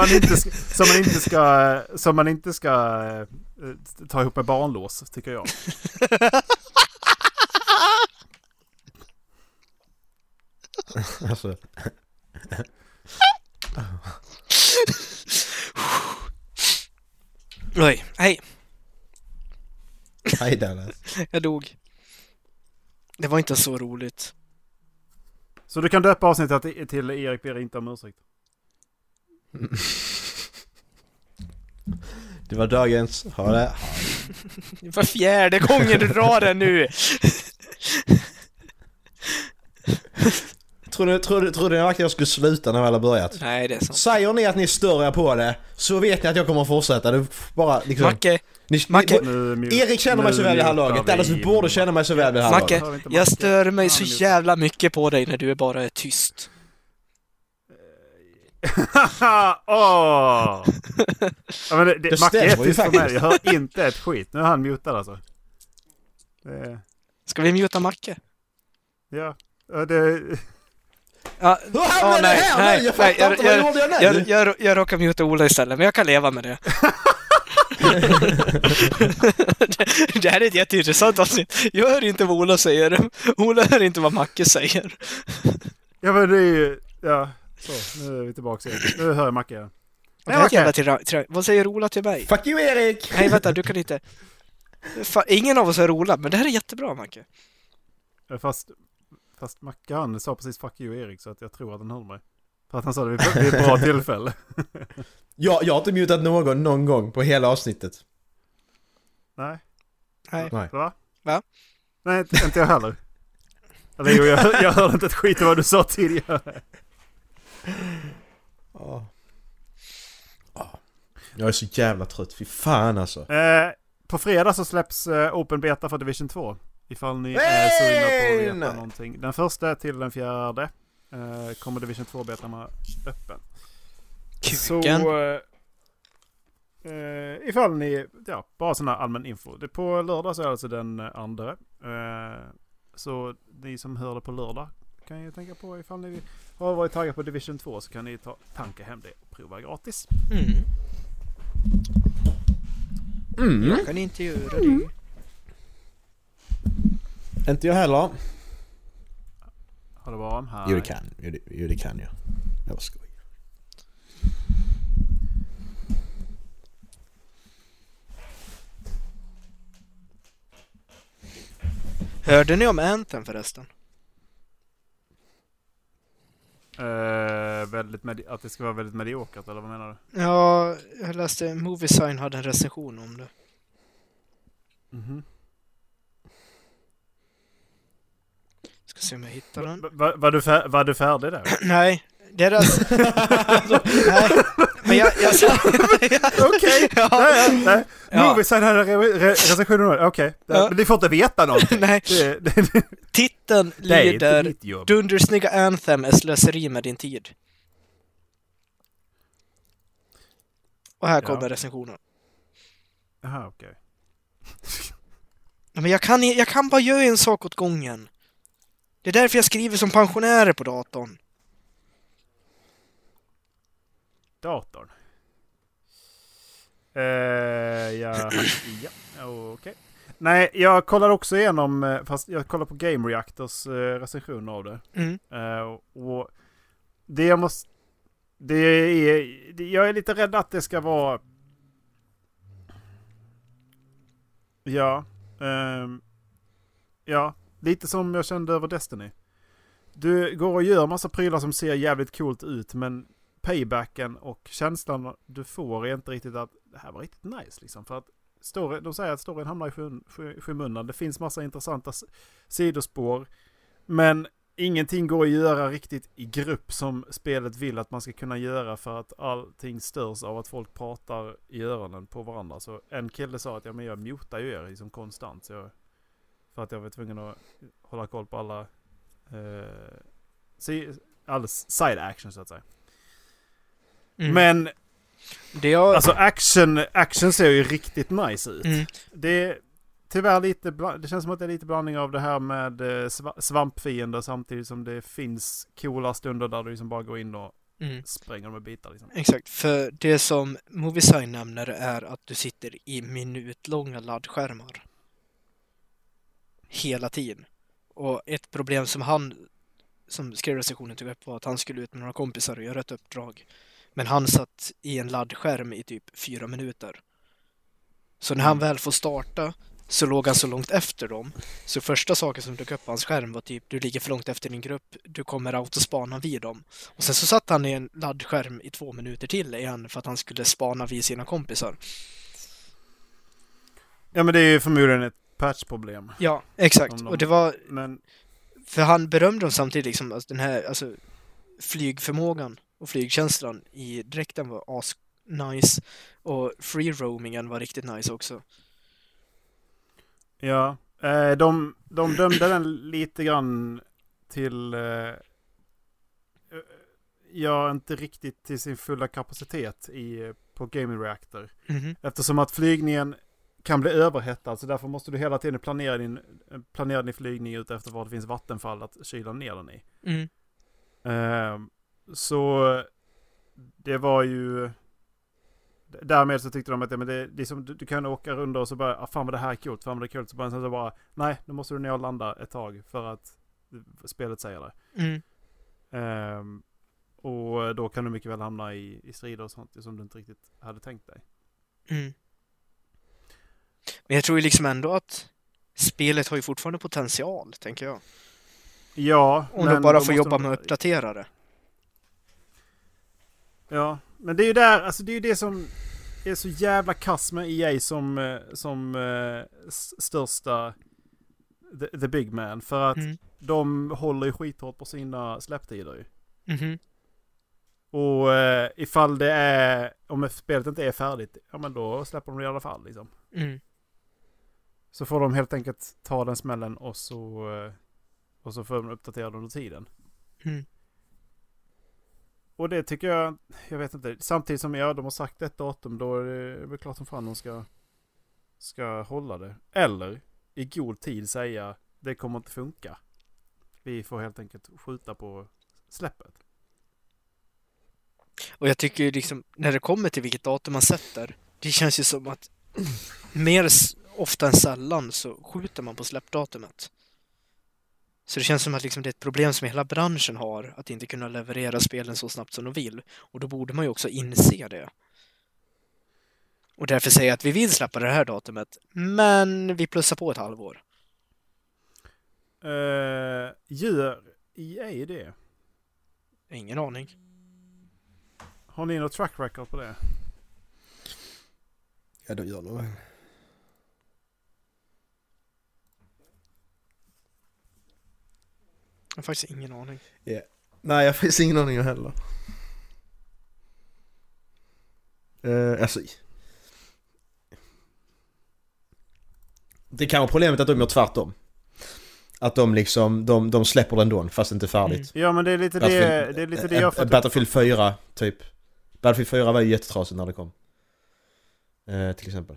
man inte ska ta ihop med barnlås, tycker jag. Alltså. Oj, hej. Hej Dallas. Jag dog. Det var inte så roligt. Så du kan döpa avsnittet till Erik ber inte om ursäkt. Det var dagens. Ha det. Det var fjärde gången du drar den nu. Tror ni verkligen jag skulle sluta när vi alla börjat? Nej, det är sant. Säger ni att ni stör er på det, så vet ni att jag kommer att fortsätta. Det bara liksom... Macke. Erik känner mig så väl i det här laget. Dallas, du borde känna mig så väl i det här laget. Macke, jag stör mig så jävla mycket på dig när du bara är tyst. Åh! Macke är tyst för mig. Jag hör inte ett skit. Nu är han mutad alltså. Ska vi muta Macke? Ja. Jag råkar muta Ola istället, men jag kan leva med det. Det här är ett jätteintressant avsnitt. Jag hör inte vad Ola säger. Ola hör inte vad Macke säger. Ja, men det är ju... Ja, så. Nu är vi tillbaka. Nu hör Macke. Nej, vad säger Ola till mig? Fuck you, Erik! Nej, vänta, du kan inte... Ingen av oss är Ola, men det här är jättebra, Macke. Fast Macke, han sa precis fuck you, Erik, så att jag tror att han håller mig. För att han sa det vid ett bra tillfälle. Jag har inte mutat någon gång på hela avsnittet. Nej. Va? Nej, inte jag heller. Eller jo, jag hörde inte ett skit av vad du sa tidigare. Jag är så jävla trött, fy fan alltså. På fredag så släpps Open Beta för Division 2. Ifall ni är sugna på att veta någonting. Den första till den fjärde kommer Division 2-betarna öppen. Kuken. Så ifall ni, bara sån här allmän info. Det på lördag så är alltså den andra. Så ni som hörde på lördag kan ju tänka på, ifall ni har varit taggade på Division 2 så kan ni tanka hem det och prova gratis. Jag kan inte göra det. Inte jag heller. Har du varit här? Jo, det kan jag. Det var skoj. Hörde ni om Anthem förresten? Att det ska vara väldigt mediokert, eller vad menar du? Ja, jag läste Movie Sign hade en recension om det. Mhm. Ska se om jag hittar den. Var du färdig där? Nej, deras... Nej, men jag okej. Moviesen hade recensionen. Okej. Men ni får inte veta någonting. Nej. Titeln lyder Dundersnygga Anthem är slöseri med din tid. Och här kommer recensionen. Jaha, okej. Men jag kan bara göra en sak åt gången. Det är därför jag skriver som pensionärer på datorn. Datorn? Okej. Nej, jag kollar också igenom, fast jag kollar på Game Reactors recension av det. Och det jag måste... jag är lite rädd att det ska vara... Ja. Lite som jag kände över Destiny. Du går och gör massa prylar som ser jävligt coolt ut, men paybacken och känslan du får är inte riktigt att det här var riktigt nice liksom, för att de säger att storyn hamnar i skymundan. Det finns massa intressanta sidospår, men ingenting går att göra riktigt i grupp som spelet vill att man ska kunna göra, för att allting störs av att folk pratar i öronen på varandra. Så en kille sa att ja, men jag mutar ju er liksom konstant, så för att jag var tvungen att hålla koll på alla all side action så att säga. Mm. Men det är... alltså action ser ju riktigt nice ut. Mm. Det är tyvärr lite det känns som att det är lite blandning av det här med svampfiender samtidigt som det finns coola stunder där du liksom bara går in och spränger dem med bitar liksom. Exakt, för det som Movieside nämner är att du sitter i minutlånga laddskärmar hela tiden. Och ett problem som han som skrev recensionen tog upp var att han skulle ut med några kompisar och göra ett uppdrag. Men han satt i en laddskärm i typ 4 minuter. Så när han väl får starta så låg han så långt efter dem. Så första saken som dök upp på hans skärm var typ: du ligger för långt efter din grupp, du kommer autospana vid dem. Och sen så satt han i en laddskärm i 2 minuter till igen för att han skulle spana vid sina kompisar. Ja, men det är ju förmodligen ett patchproblem. Ja, exakt. Och det var... men... för han berömde dem samtidigt liksom, alltså, den här alltså, flygförmågan och flygkänslan i dräkten var nice, och free roamingen var riktigt nice också. Ja, de dömde den lite grann till inte riktigt till sin fulla kapacitet på Gaming Reactor. Mm-hmm. Eftersom att flygningen kan bli överhettad, så därför måste du hela tiden planera din flygning ut efter var det finns vattenfall att kyla ner den i. Mm. Så det var ju därmed så tyckte de att det som du kan åka runt och så bara fan vad det här är coolt, så bara, nej, nu måste du ner och landa ett tag för att spelet säger det. Mm. Och då kan du mycket väl hamna i strider och sånt som du inte riktigt hade tänkt dig. Mm. Men jag tror ju liksom ändå att spelet har ju fortfarande potential, tänker jag. Ja. Om de bara får jobba med att uppdatera det. Ja, men det är ju där, alltså det är ju det som är så jävla kass med EA som största the big man, för att de håller ju skithårt på sina släpptider. Mm-hmm. Och ifall det är, om spelet inte är färdigt, ja men då släpper de det i alla fall liksom. Mm. Så får de helt enkelt ta den smällen och så får de uppdatera under tiden. Mm. Och det tycker jag vet inte, samtidigt som de har sagt ett datum, då är det väl klart som fan de ska hålla det. Eller i god tid säga, det kommer inte funka. Vi får helt enkelt skjuta på släppet. Och jag tycker liksom, när det kommer till vilket datum man sätter, det känns ju som att mer ofta än sällan så skjuter man på släppdatumet. Så det känns som att liksom det är ett problem som hela branschen har, att inte kunna leverera spelen så snabbt som de vill. Och då borde man ju också inse det. Och därför säga att vi vill släppa det här datumet, men vi plussar på ett halvår. Gör EA det? Ingen aning. Har ni något track record på det? Ja, de gör nog. Jag har faktiskt ingen aning. Yeah. Nej, jag har faktiskt ingen aning heller. Alltså. Det kan vara problemet att de gör tvärtom. Att de liksom, de släpper den då, fast inte färdigt. Ja, men det är lite det jag fattar. Battlefield 4, typ. Battlefield 4 var ju jättetrasigt när det kom. Till exempel.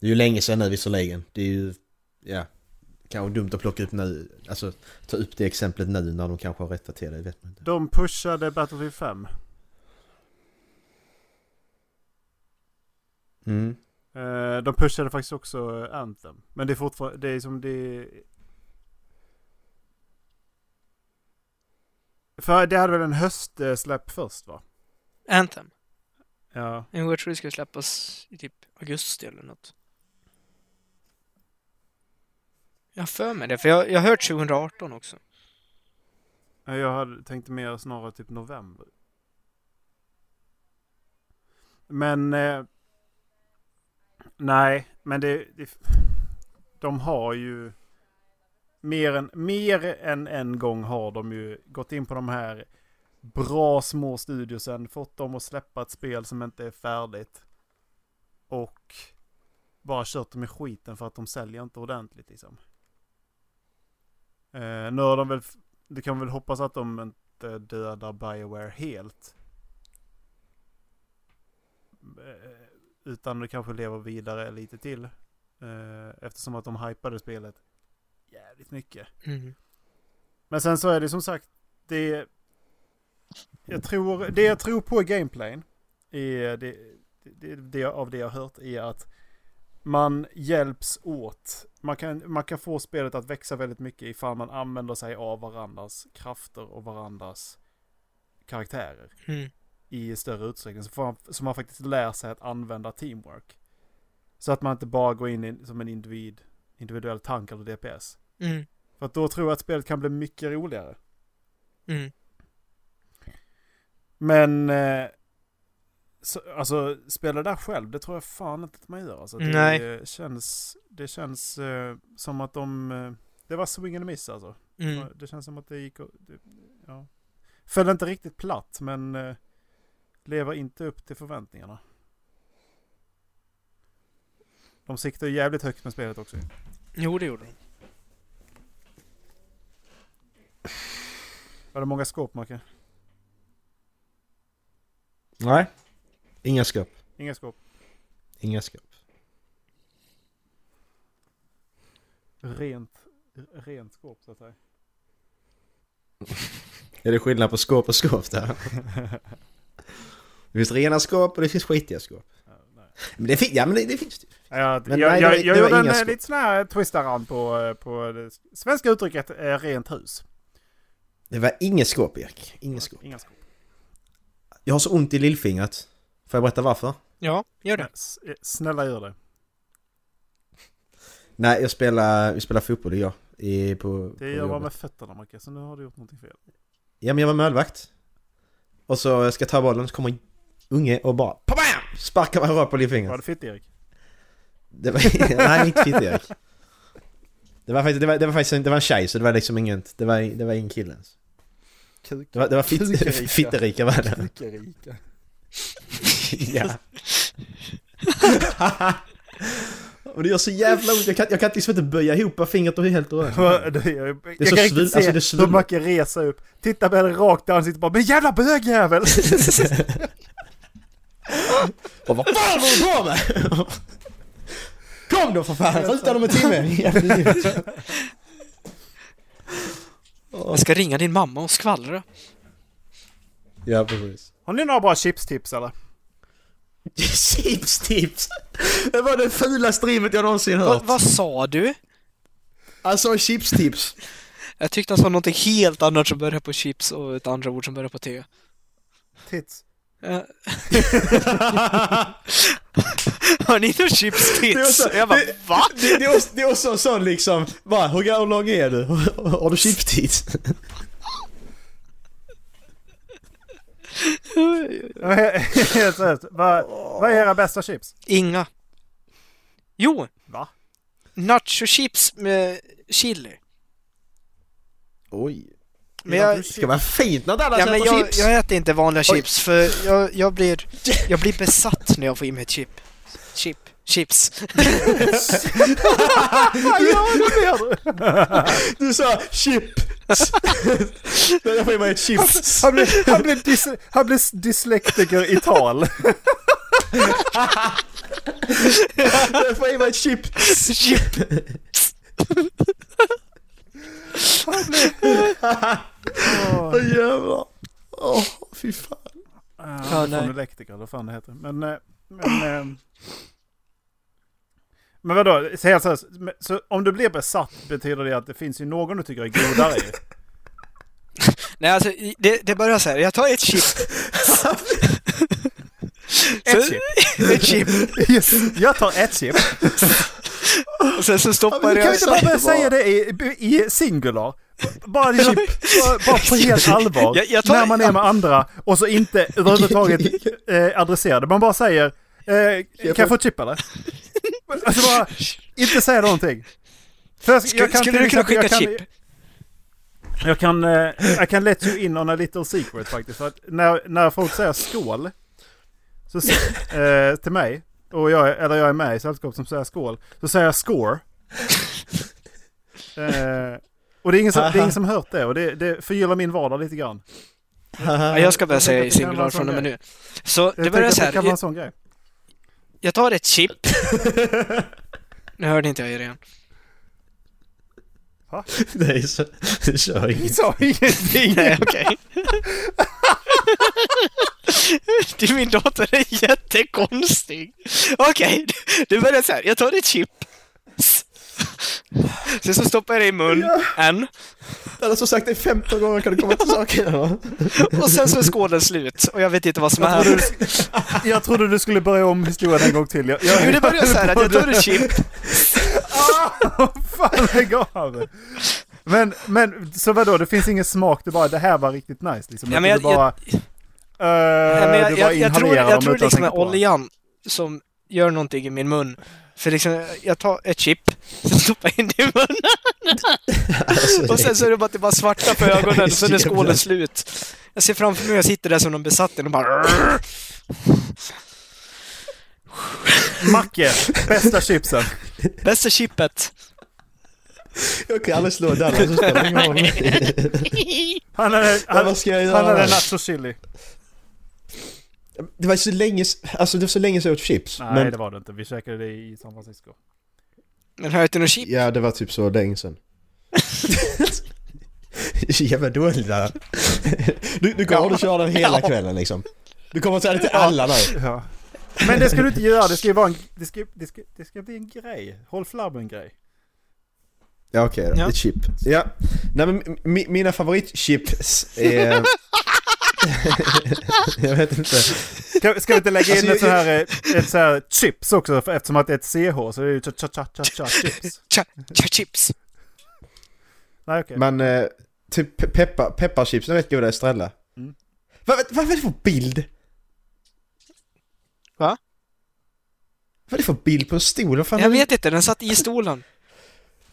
Det är ju länge sedan nu, visserligen. Det är ju, ja... kanske dumt att plocka upp nu, alltså ta upp det exemplet nu när de kanske har rättat till det, vet man inte. De pushade Battlefield 5. Mm. De pushade faktiskt också Anthem, men det är fortfarande det är som det. För det hade väl en höstsläpp först, va? Anthem. Ja. Jag tror det skulle släppas i typ augusti eller något. Jag för mig det, för jag har hört 2018 också. Jag hade tänkt mer snarare typ november. Men nej, men det de har ju mer än en gång har de ju gått in på de här bra små studiosen, fått dem att släppa ett spel som inte är färdigt och bara kört dem i skiten för att de säljer inte ordentligt liksom. Nu har de väl, det kan väl hoppas att de inte dödar BioWare helt. Utan det kanske lever vidare lite till. Eftersom att de hypade spelet jävligt mycket. Mm. Men sen så är det som sagt, det jag tror på i gameplayen är det av det jag har hört är att man hjälps åt. Man kan få spelet att växa väldigt mycket ifall man använder sig av varandras krafter och varandras karaktärer i större utsträckning. Så man faktiskt lär sig att använda teamwork. Så att man inte bara går in som en individuell tank eller DPS. Mm. För att då tror jag att spelet kan bli mycket roligare. Mm. Men alltså spela där själv, det tror jag fan inte att man gör alltså. Det känns som att det var swing and miss alltså. Mm. Det känns som att det gick ja. Föll inte riktigt platt, men lever inte upp till förväntningarna. De siktar ju jävligt högt med spelet också. Jo, det gjorde de. Var det många skåp, Marke? Nej. Inga skåp. Rent skåp, så att säga. Är det skillnad på skåp och skåp där? Det finns rena skåp och det finns skitiga skåp. Men det finns, ja, men det finns det. Ja, men jag gjorde en lite sån här twistaran på det svenska uttrycket rent hus. Det var inget skåp, Erik. Inga skåp. Jag har så ont i lillfingret. Får jag berätta varför? Ja, gör det. Snälla gör det. Nej, vi spelar fotboll idag. Det gör man med fötterna, Marke. Så nu har du gjort någonting fel. Ja, men jag var målvakt. Och så ska jag ta bollen, så kommer en unge och bara sparkar man rakt på lillfingret. Var det fitt, Erik? Nej, inte fitt, Erik. Det var faktiskt en tjej, så det var liksom inget. Det var ingen kille ens. Det var fitterika var det. Kukarika. Ja. Och det gör så jävla ont. Jag kan liksom inte böja ihop fingret och helt röra. Det är så svult. Alltså det svult. De kan resa upp. Titta på den rakt där han sitter bara. Men jävla bögjävel! Och vad fan var du på med? Kom då för fan! Sluta dem en timme! Jag ska ringa din mamma och skvallra. Ja, precis. Har ni några bra chipstips eller? Chipstips? Det var det fula streamet jag någonsin hört. Vad sa du? Alltså chipstips. Jag tyckte han sa någonting helt annat som började på chips och ett andra ord som började på T. Tits. Har ni någon chips-tits? Jag bara, va? Det är också en sån liksom bara, hur lång är du? Har du chips-tits? Vad är era bästa chips? Inga. Jo. Va? Nacho-chips med chili. Oj. Men det ska vara fint när alla äter chips. Jag äter inte vanliga chips för jag blir besatt när jag får i mig ett chips. Du sa chips. När jag får i mig ett chips. Han blir dyslektiker i tal. Jag får i mig ett chips. Åh jävlar. Åh, fy fan. Från elektriker, vad fan det heter. Men vadå? Så om du blir besatt betyder det att det finns ju någon du tycker är godare i. Nej, alltså det börjar så här. Jag tar ett chip. Ett chip. Yes, jag tar ett chip. Och sen så stoppar jag. Du kan inte bara börja säga det i singular. Bara chip, bara på helt allvar. När man är med andra och så inte överhuvudtaget adresserar det. Man bara säger, kan jag få ett chip eller? Alltså bara inte säga någonting. Skulle du kunna skicka chip? Jag kan let you in on a little secret faktiskt. För att när folk säger skål så till mig, och jag är med i sällskap som säger skål, så säger jag score. Och det är ingen som hört det, och det förgyllar min vardag lite grann. Jag ska börja säga i singular från och med nu. Så det börjar så här. Jag tar ett chip. Nu hörde inte jag igen. Va? Nej, det sa ingenting. Nej, okej. Du, min dator är jättekonstig. Okej, du börjar så här. Jag tar ett chip. Sen så stoppar jag det i mun. En. Jag har så sagt det 15 gånger, kan du komma till saken. Och sen så är skålen slut. Och jag vet inte vad som är här. Jag trodde du skulle börja om historien en gång till. Det börjar så här att jag tar ett chip. Fan, lägg av. Men så vadå, det finns ingen smak. Det bara, det här var riktigt nice liksom. Ja, men jag tror liksom att oljan som gör någonting i min mun. För liksom, jag tar ett chip, så stoppar in det i munnen. Och sen så är det bara att det bara svarta på ögonen, så är skålen slut. Jag ser framför mig, jag sitter där som de besatte och bara... Macke, bästa chipsen. Bästa chippet. Jag kan aldrig slå den, så spelar det ingen roll. Han är nacho chili. Det var så länge, alltså det var så länge så jag åt chips. Nej, men... det var det inte. Vi käkade det i San Francisco. Men hörde du någon chips? Ja, det var typ så länge sedan. Jävla dåligt där. Du kommer att köra den hela kvällen liksom. Du kommer att säga det till alla nu. Ja. Men det ska du inte göra. Det ska bli en grej. Håll flabben grej. Ja, okej då. Ja. Ett chip. Ja. Nej, men mina favoritchips är... jag vet inte. Ska vi inte lägga in alltså, ett så här chips också, eftersom att det är ett CH, så det är ju chips. Chips. Nej, okej. Okay. Men typ pepparchips, jag vet inte vad det är, Estrella. Mm. Vad är det för bild? Va? Vad är det för bild på en stol? Jag vet inte, den satt i stolen.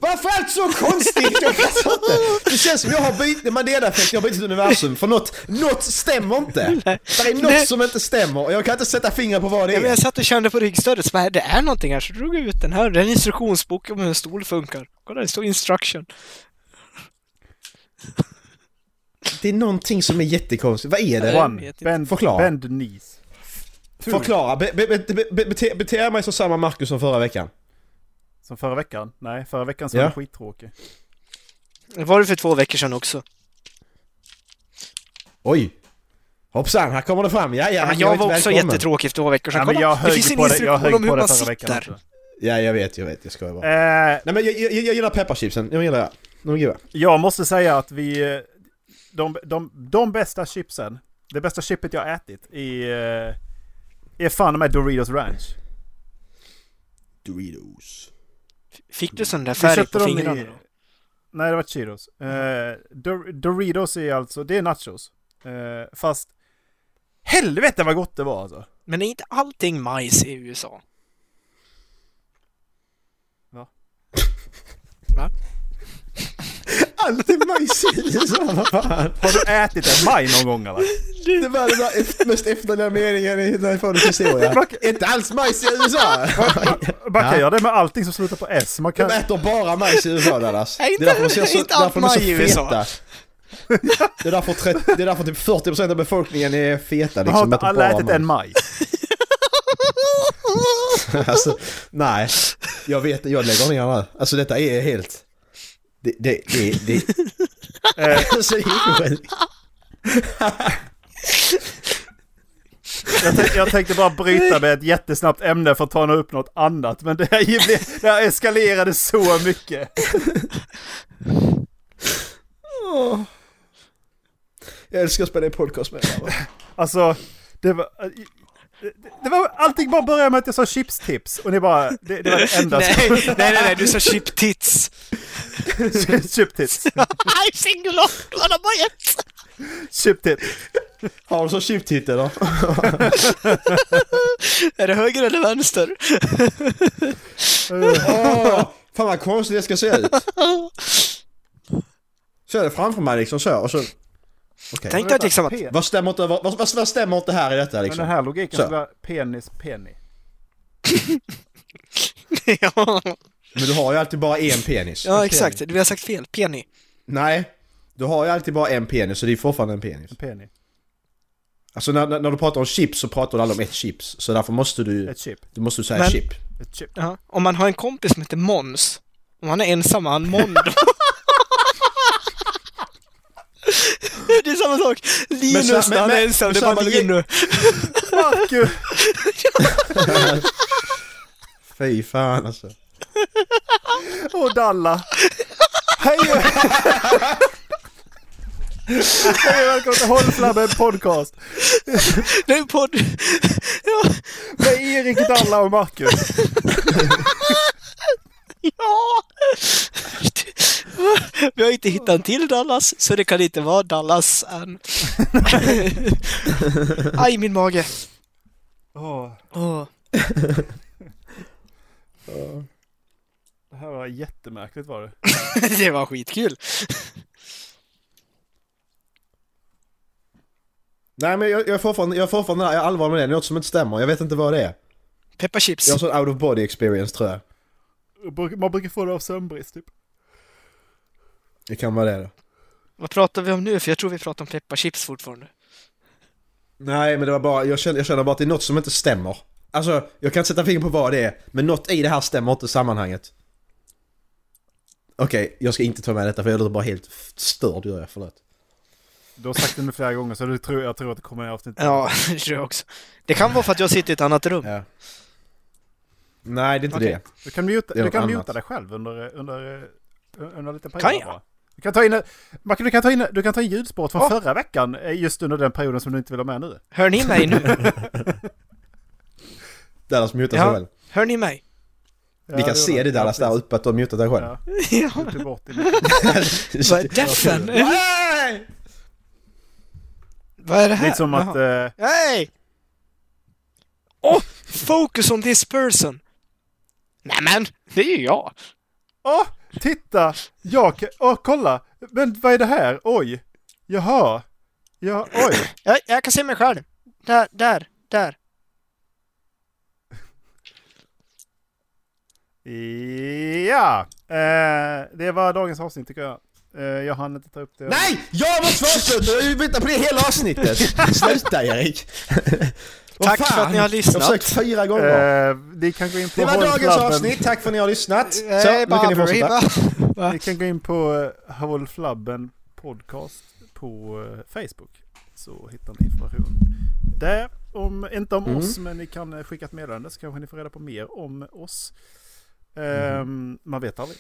Varför är det så konstigt? Jag fattar inte. Det känns som jag har bytt Mandela-effekt. Jag har bytt ett universum. För något stämmer inte. Det är något som inte stämmer. Och jag kan inte sätta fingrar på vad det är. Jag satt och kände på ryggstödet. Så bara, det är någonting här. Så drog jag ut den här. Det är en instruktionsbok om hur en stol funkar. Kolla, det står instruction. Det är någonting som är jättekonstigt. Vad är det? Bend knees. Förklara. Beter jag mig som samma Marcus som förra veckan? Som förra veckan? Nej, förra veckan så var det skittråkig. Det var det för 2 veckor sedan också. Oj! Hoppsan, här kommer det fram. Ja, men jag var också jättetråkig för 2 veckor sedan. Ja, det finns en instruktion om hur man sitter. Ja, jag vet. Jag skojar bara. Nej, men jag gillar pepparchipsen. Jag måste säga att vi... De bästa chipsen, det bästa chipet jag ätit är fan med Doritos Ranch. Doritos. Fick du sån där färg på fingrarna? Nej, det var Cheetos. Doritos är alltså, det är nachos. Fast helvete vad gott det var alltså. Men är inte allting majs i USA? Va? Va? Allting majs i USA, vad fan? Har du ätit en maj någon gång eller? Det var den mest efterlämnade meningen i den förra historien. Inte alls majs i USA. Man kan göra det med allting som slutar på S. Man kan... De äter bara majs i USA, Dallas. Det är därför de är så feta. Det är därför typ 40% av befolkningen är feta. Man har inte alla ätit en maj. Alltså, nej. Jag vet, jag lägger ner nu. Alltså detta är helt... Det. Jag tänkte bara bryta med ett jättesnabbt ämne för att ta upp något annat, men det här eskalerade så mycket. Jag älskar att spela en podcast med det här, va? Alltså, det var... Det var, allting bara började med att jag sa chipstips och ni bara, det var det enda. Nej, du sa chiptits. Chiptits. Nej, singular, du har börjat. Chiptits. Har du så chiptits då? Är det höger eller vänster? Fan vad konstigt det ska se ut. Så är det framför mig liksom så och så. Okay. Tänk dig liksom att vad stämmer inte här i detta liksom? Men den här logiken så. Skulle vara penis. Ja. Men du har ju alltid bara en penis. Ja, en exakt. Penis. Du har sagt fel. Penis. Nej. Du har ju alltid bara en penis, så det är fortfarande en penis. En penis. Alltså när du pratar om chips så pratar du aldrig om ett chips, så därför måste du ett chip. Du måste säga chip. Ett chip. Ja. Om man har en kompis som heter Mons, om han är ensam han Mondo. Det är samma sak. Linus när han är ensam, det var Linus. Fuck you. Fy fan alltså. Och Dalla. Hej. Hej, välkommen till Håll Flabben podcast. Det är en podd. Ja. Med Erik, Dalla och Marcus. Ja. Vi har inte hittat en till Dallas, så det kan inte vara Dallas än. Aj, min mage. Det här var jättemärkligt, var det? Det var skitkul. Nej, men jag är allvar med det. Det är något som inte stämmer. Jag vet inte vad det är. Pepparchips. Jag har sån out of body experience, tror jag. Man brukar få det av sömnbrist, typ. Det kan vara det då. Vad pratar vi om nu? För jag tror vi pratar om pepparchips fortfarande. Nej, men det var bara... Jag känner bara att det är något som inte stämmer. Alltså, jag kan inte sätta fingret på vad det är. Men något i det här stämmer inte i sammanhanget. Okej, jag ska inte ta med detta. För jag låter bara helt störd, gör jag. Förlåt. Du har sagt det nu flera gånger, så jag tror att det kommer i avsnitt. Ja, det tror jag också. Det kan vara för att jag sitter i ett annat rum. Ja. Nej, det är inte okay. Det. Du kan muta dig själv under lite period. Kan jag? Du kan ta in ljudspåret från förra veckan just under den perioden som du inte vill ha med nu. Hör ni mig nu? Dallas mutar sig själv. Hör ni mig? Ja, vi kan se det Dallas där uppe att de mutar dig själv. Ja. Vad är deffen? Nej! Vad är det här? Lite som att... Nej! Åh! Focus on this person! Nämen, det är ju jag! Åh! Titta, kolla. Men vad är det här? Oj. Jaha. Ja, oj. Jag kan se mig själv. Där. Ja. Det var dagens avsnitt, tycker jag. Jag hann inte ta upp det. Nej, jag var svarslös. Jag väntar på det hela avsnittet. Sluta, Erik. Tack för att ni har lyssnat. Jag har försökt 4 gånger. Det var dagens avsnitt. Tack för att ni har lyssnat. Så, nu kan ni fortsätta. Ni kan gå in på Håll Flabben podcast på Facebook. Så hittar ni information. Där, inte om oss, men ni kan skicka ett meddelande så kanske ni får reda på mer om oss. Man vet aldrig.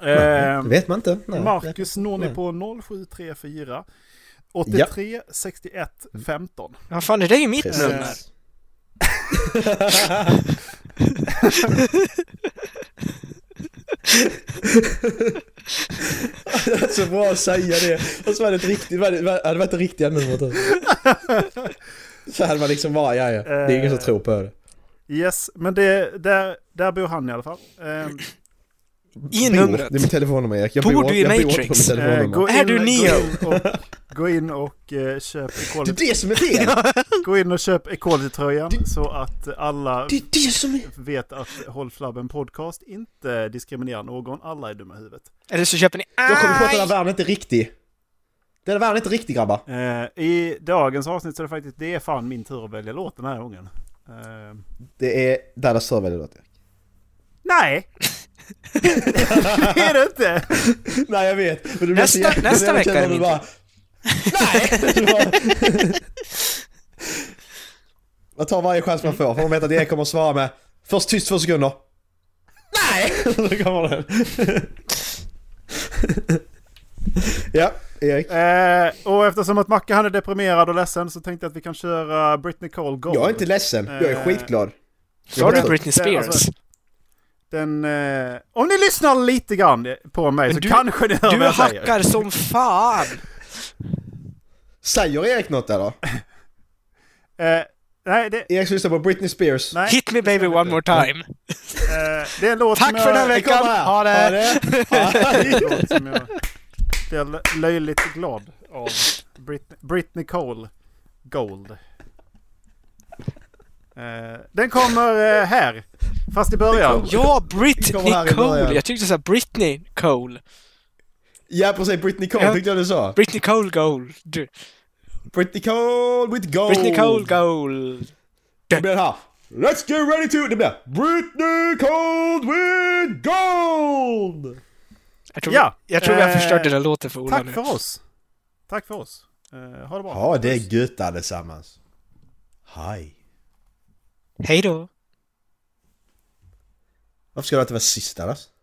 Det vet man inte. Nej. Marcus når ni på 0734. 83 61 15. Ja, fan, det är ju mitt nummer. Det är så bra att säga det. Och så var det ett riktigt nummer. Så här man liksom var, ja. Det är ingen som tror på det. Yes, men det, där bor han i alla fall. I numret. Det är min telefonnummer, Erik. Bor du i Matrix? Är du Neo? Gå in och köp Equality. Det är det som är fel. Gå in och köp Equality-tröjan så att alla vet att Håll Flabben podcast inte diskriminerar någon. Alla är dumma i huvudet. Eller så köper ni... Jag kommer på att den här världen inte är riktig. Den här världen inte riktig, grabbar. I dagens avsnitt så är det faktiskt... Det är fan min tur att välja låt den här gången. Det är Dallas tur att välja låt, Erik. Nej! Det är det inte. Nej, jag vet. Men nästa vecka är det bara... Nej. Man tar varje chans man får. För de vet att jag kommer att svara med först tyst 2 sekunder. Nej. Då kommer den. Ja. Erik. Och eftersom att Macke han är deprimerad och ledsen så tänkte jag att vi kan köra Britney Cole Gold. Jag är inte ledsen, jag är skitglad. Kör du Britney Spears? Alltså, den, om ni lyssnar lite grann på mig men så du, kanske ni hör du vad jag hackar säger. Som fan! Säger Erik något där då? Nej, det... Erik lyssnar på Britney Spears. Nej. Hit me baby one more time. Det är en låt. Tack som för den här veckan. Ha det. Det är löjligt glad av Britney Cole Gold. Den kommer här. Fast i början. Ja, Britney Cole. Jag tyckte så här Britney Cole. Ja, precis. Britney Cole tyckte jag du sa. Britney Cole Gold. Britney Cole with gold. Britney Cole gold. Det blir här. Let's get ready to... Det blir Britney Cole with gold. Jag tror jag förstörde den låten för Ola nu. Tack för oss. Ha det bra. Ja, det är gött allesammans. Hej. Hej då. Varför ska det inte vara sista alltså?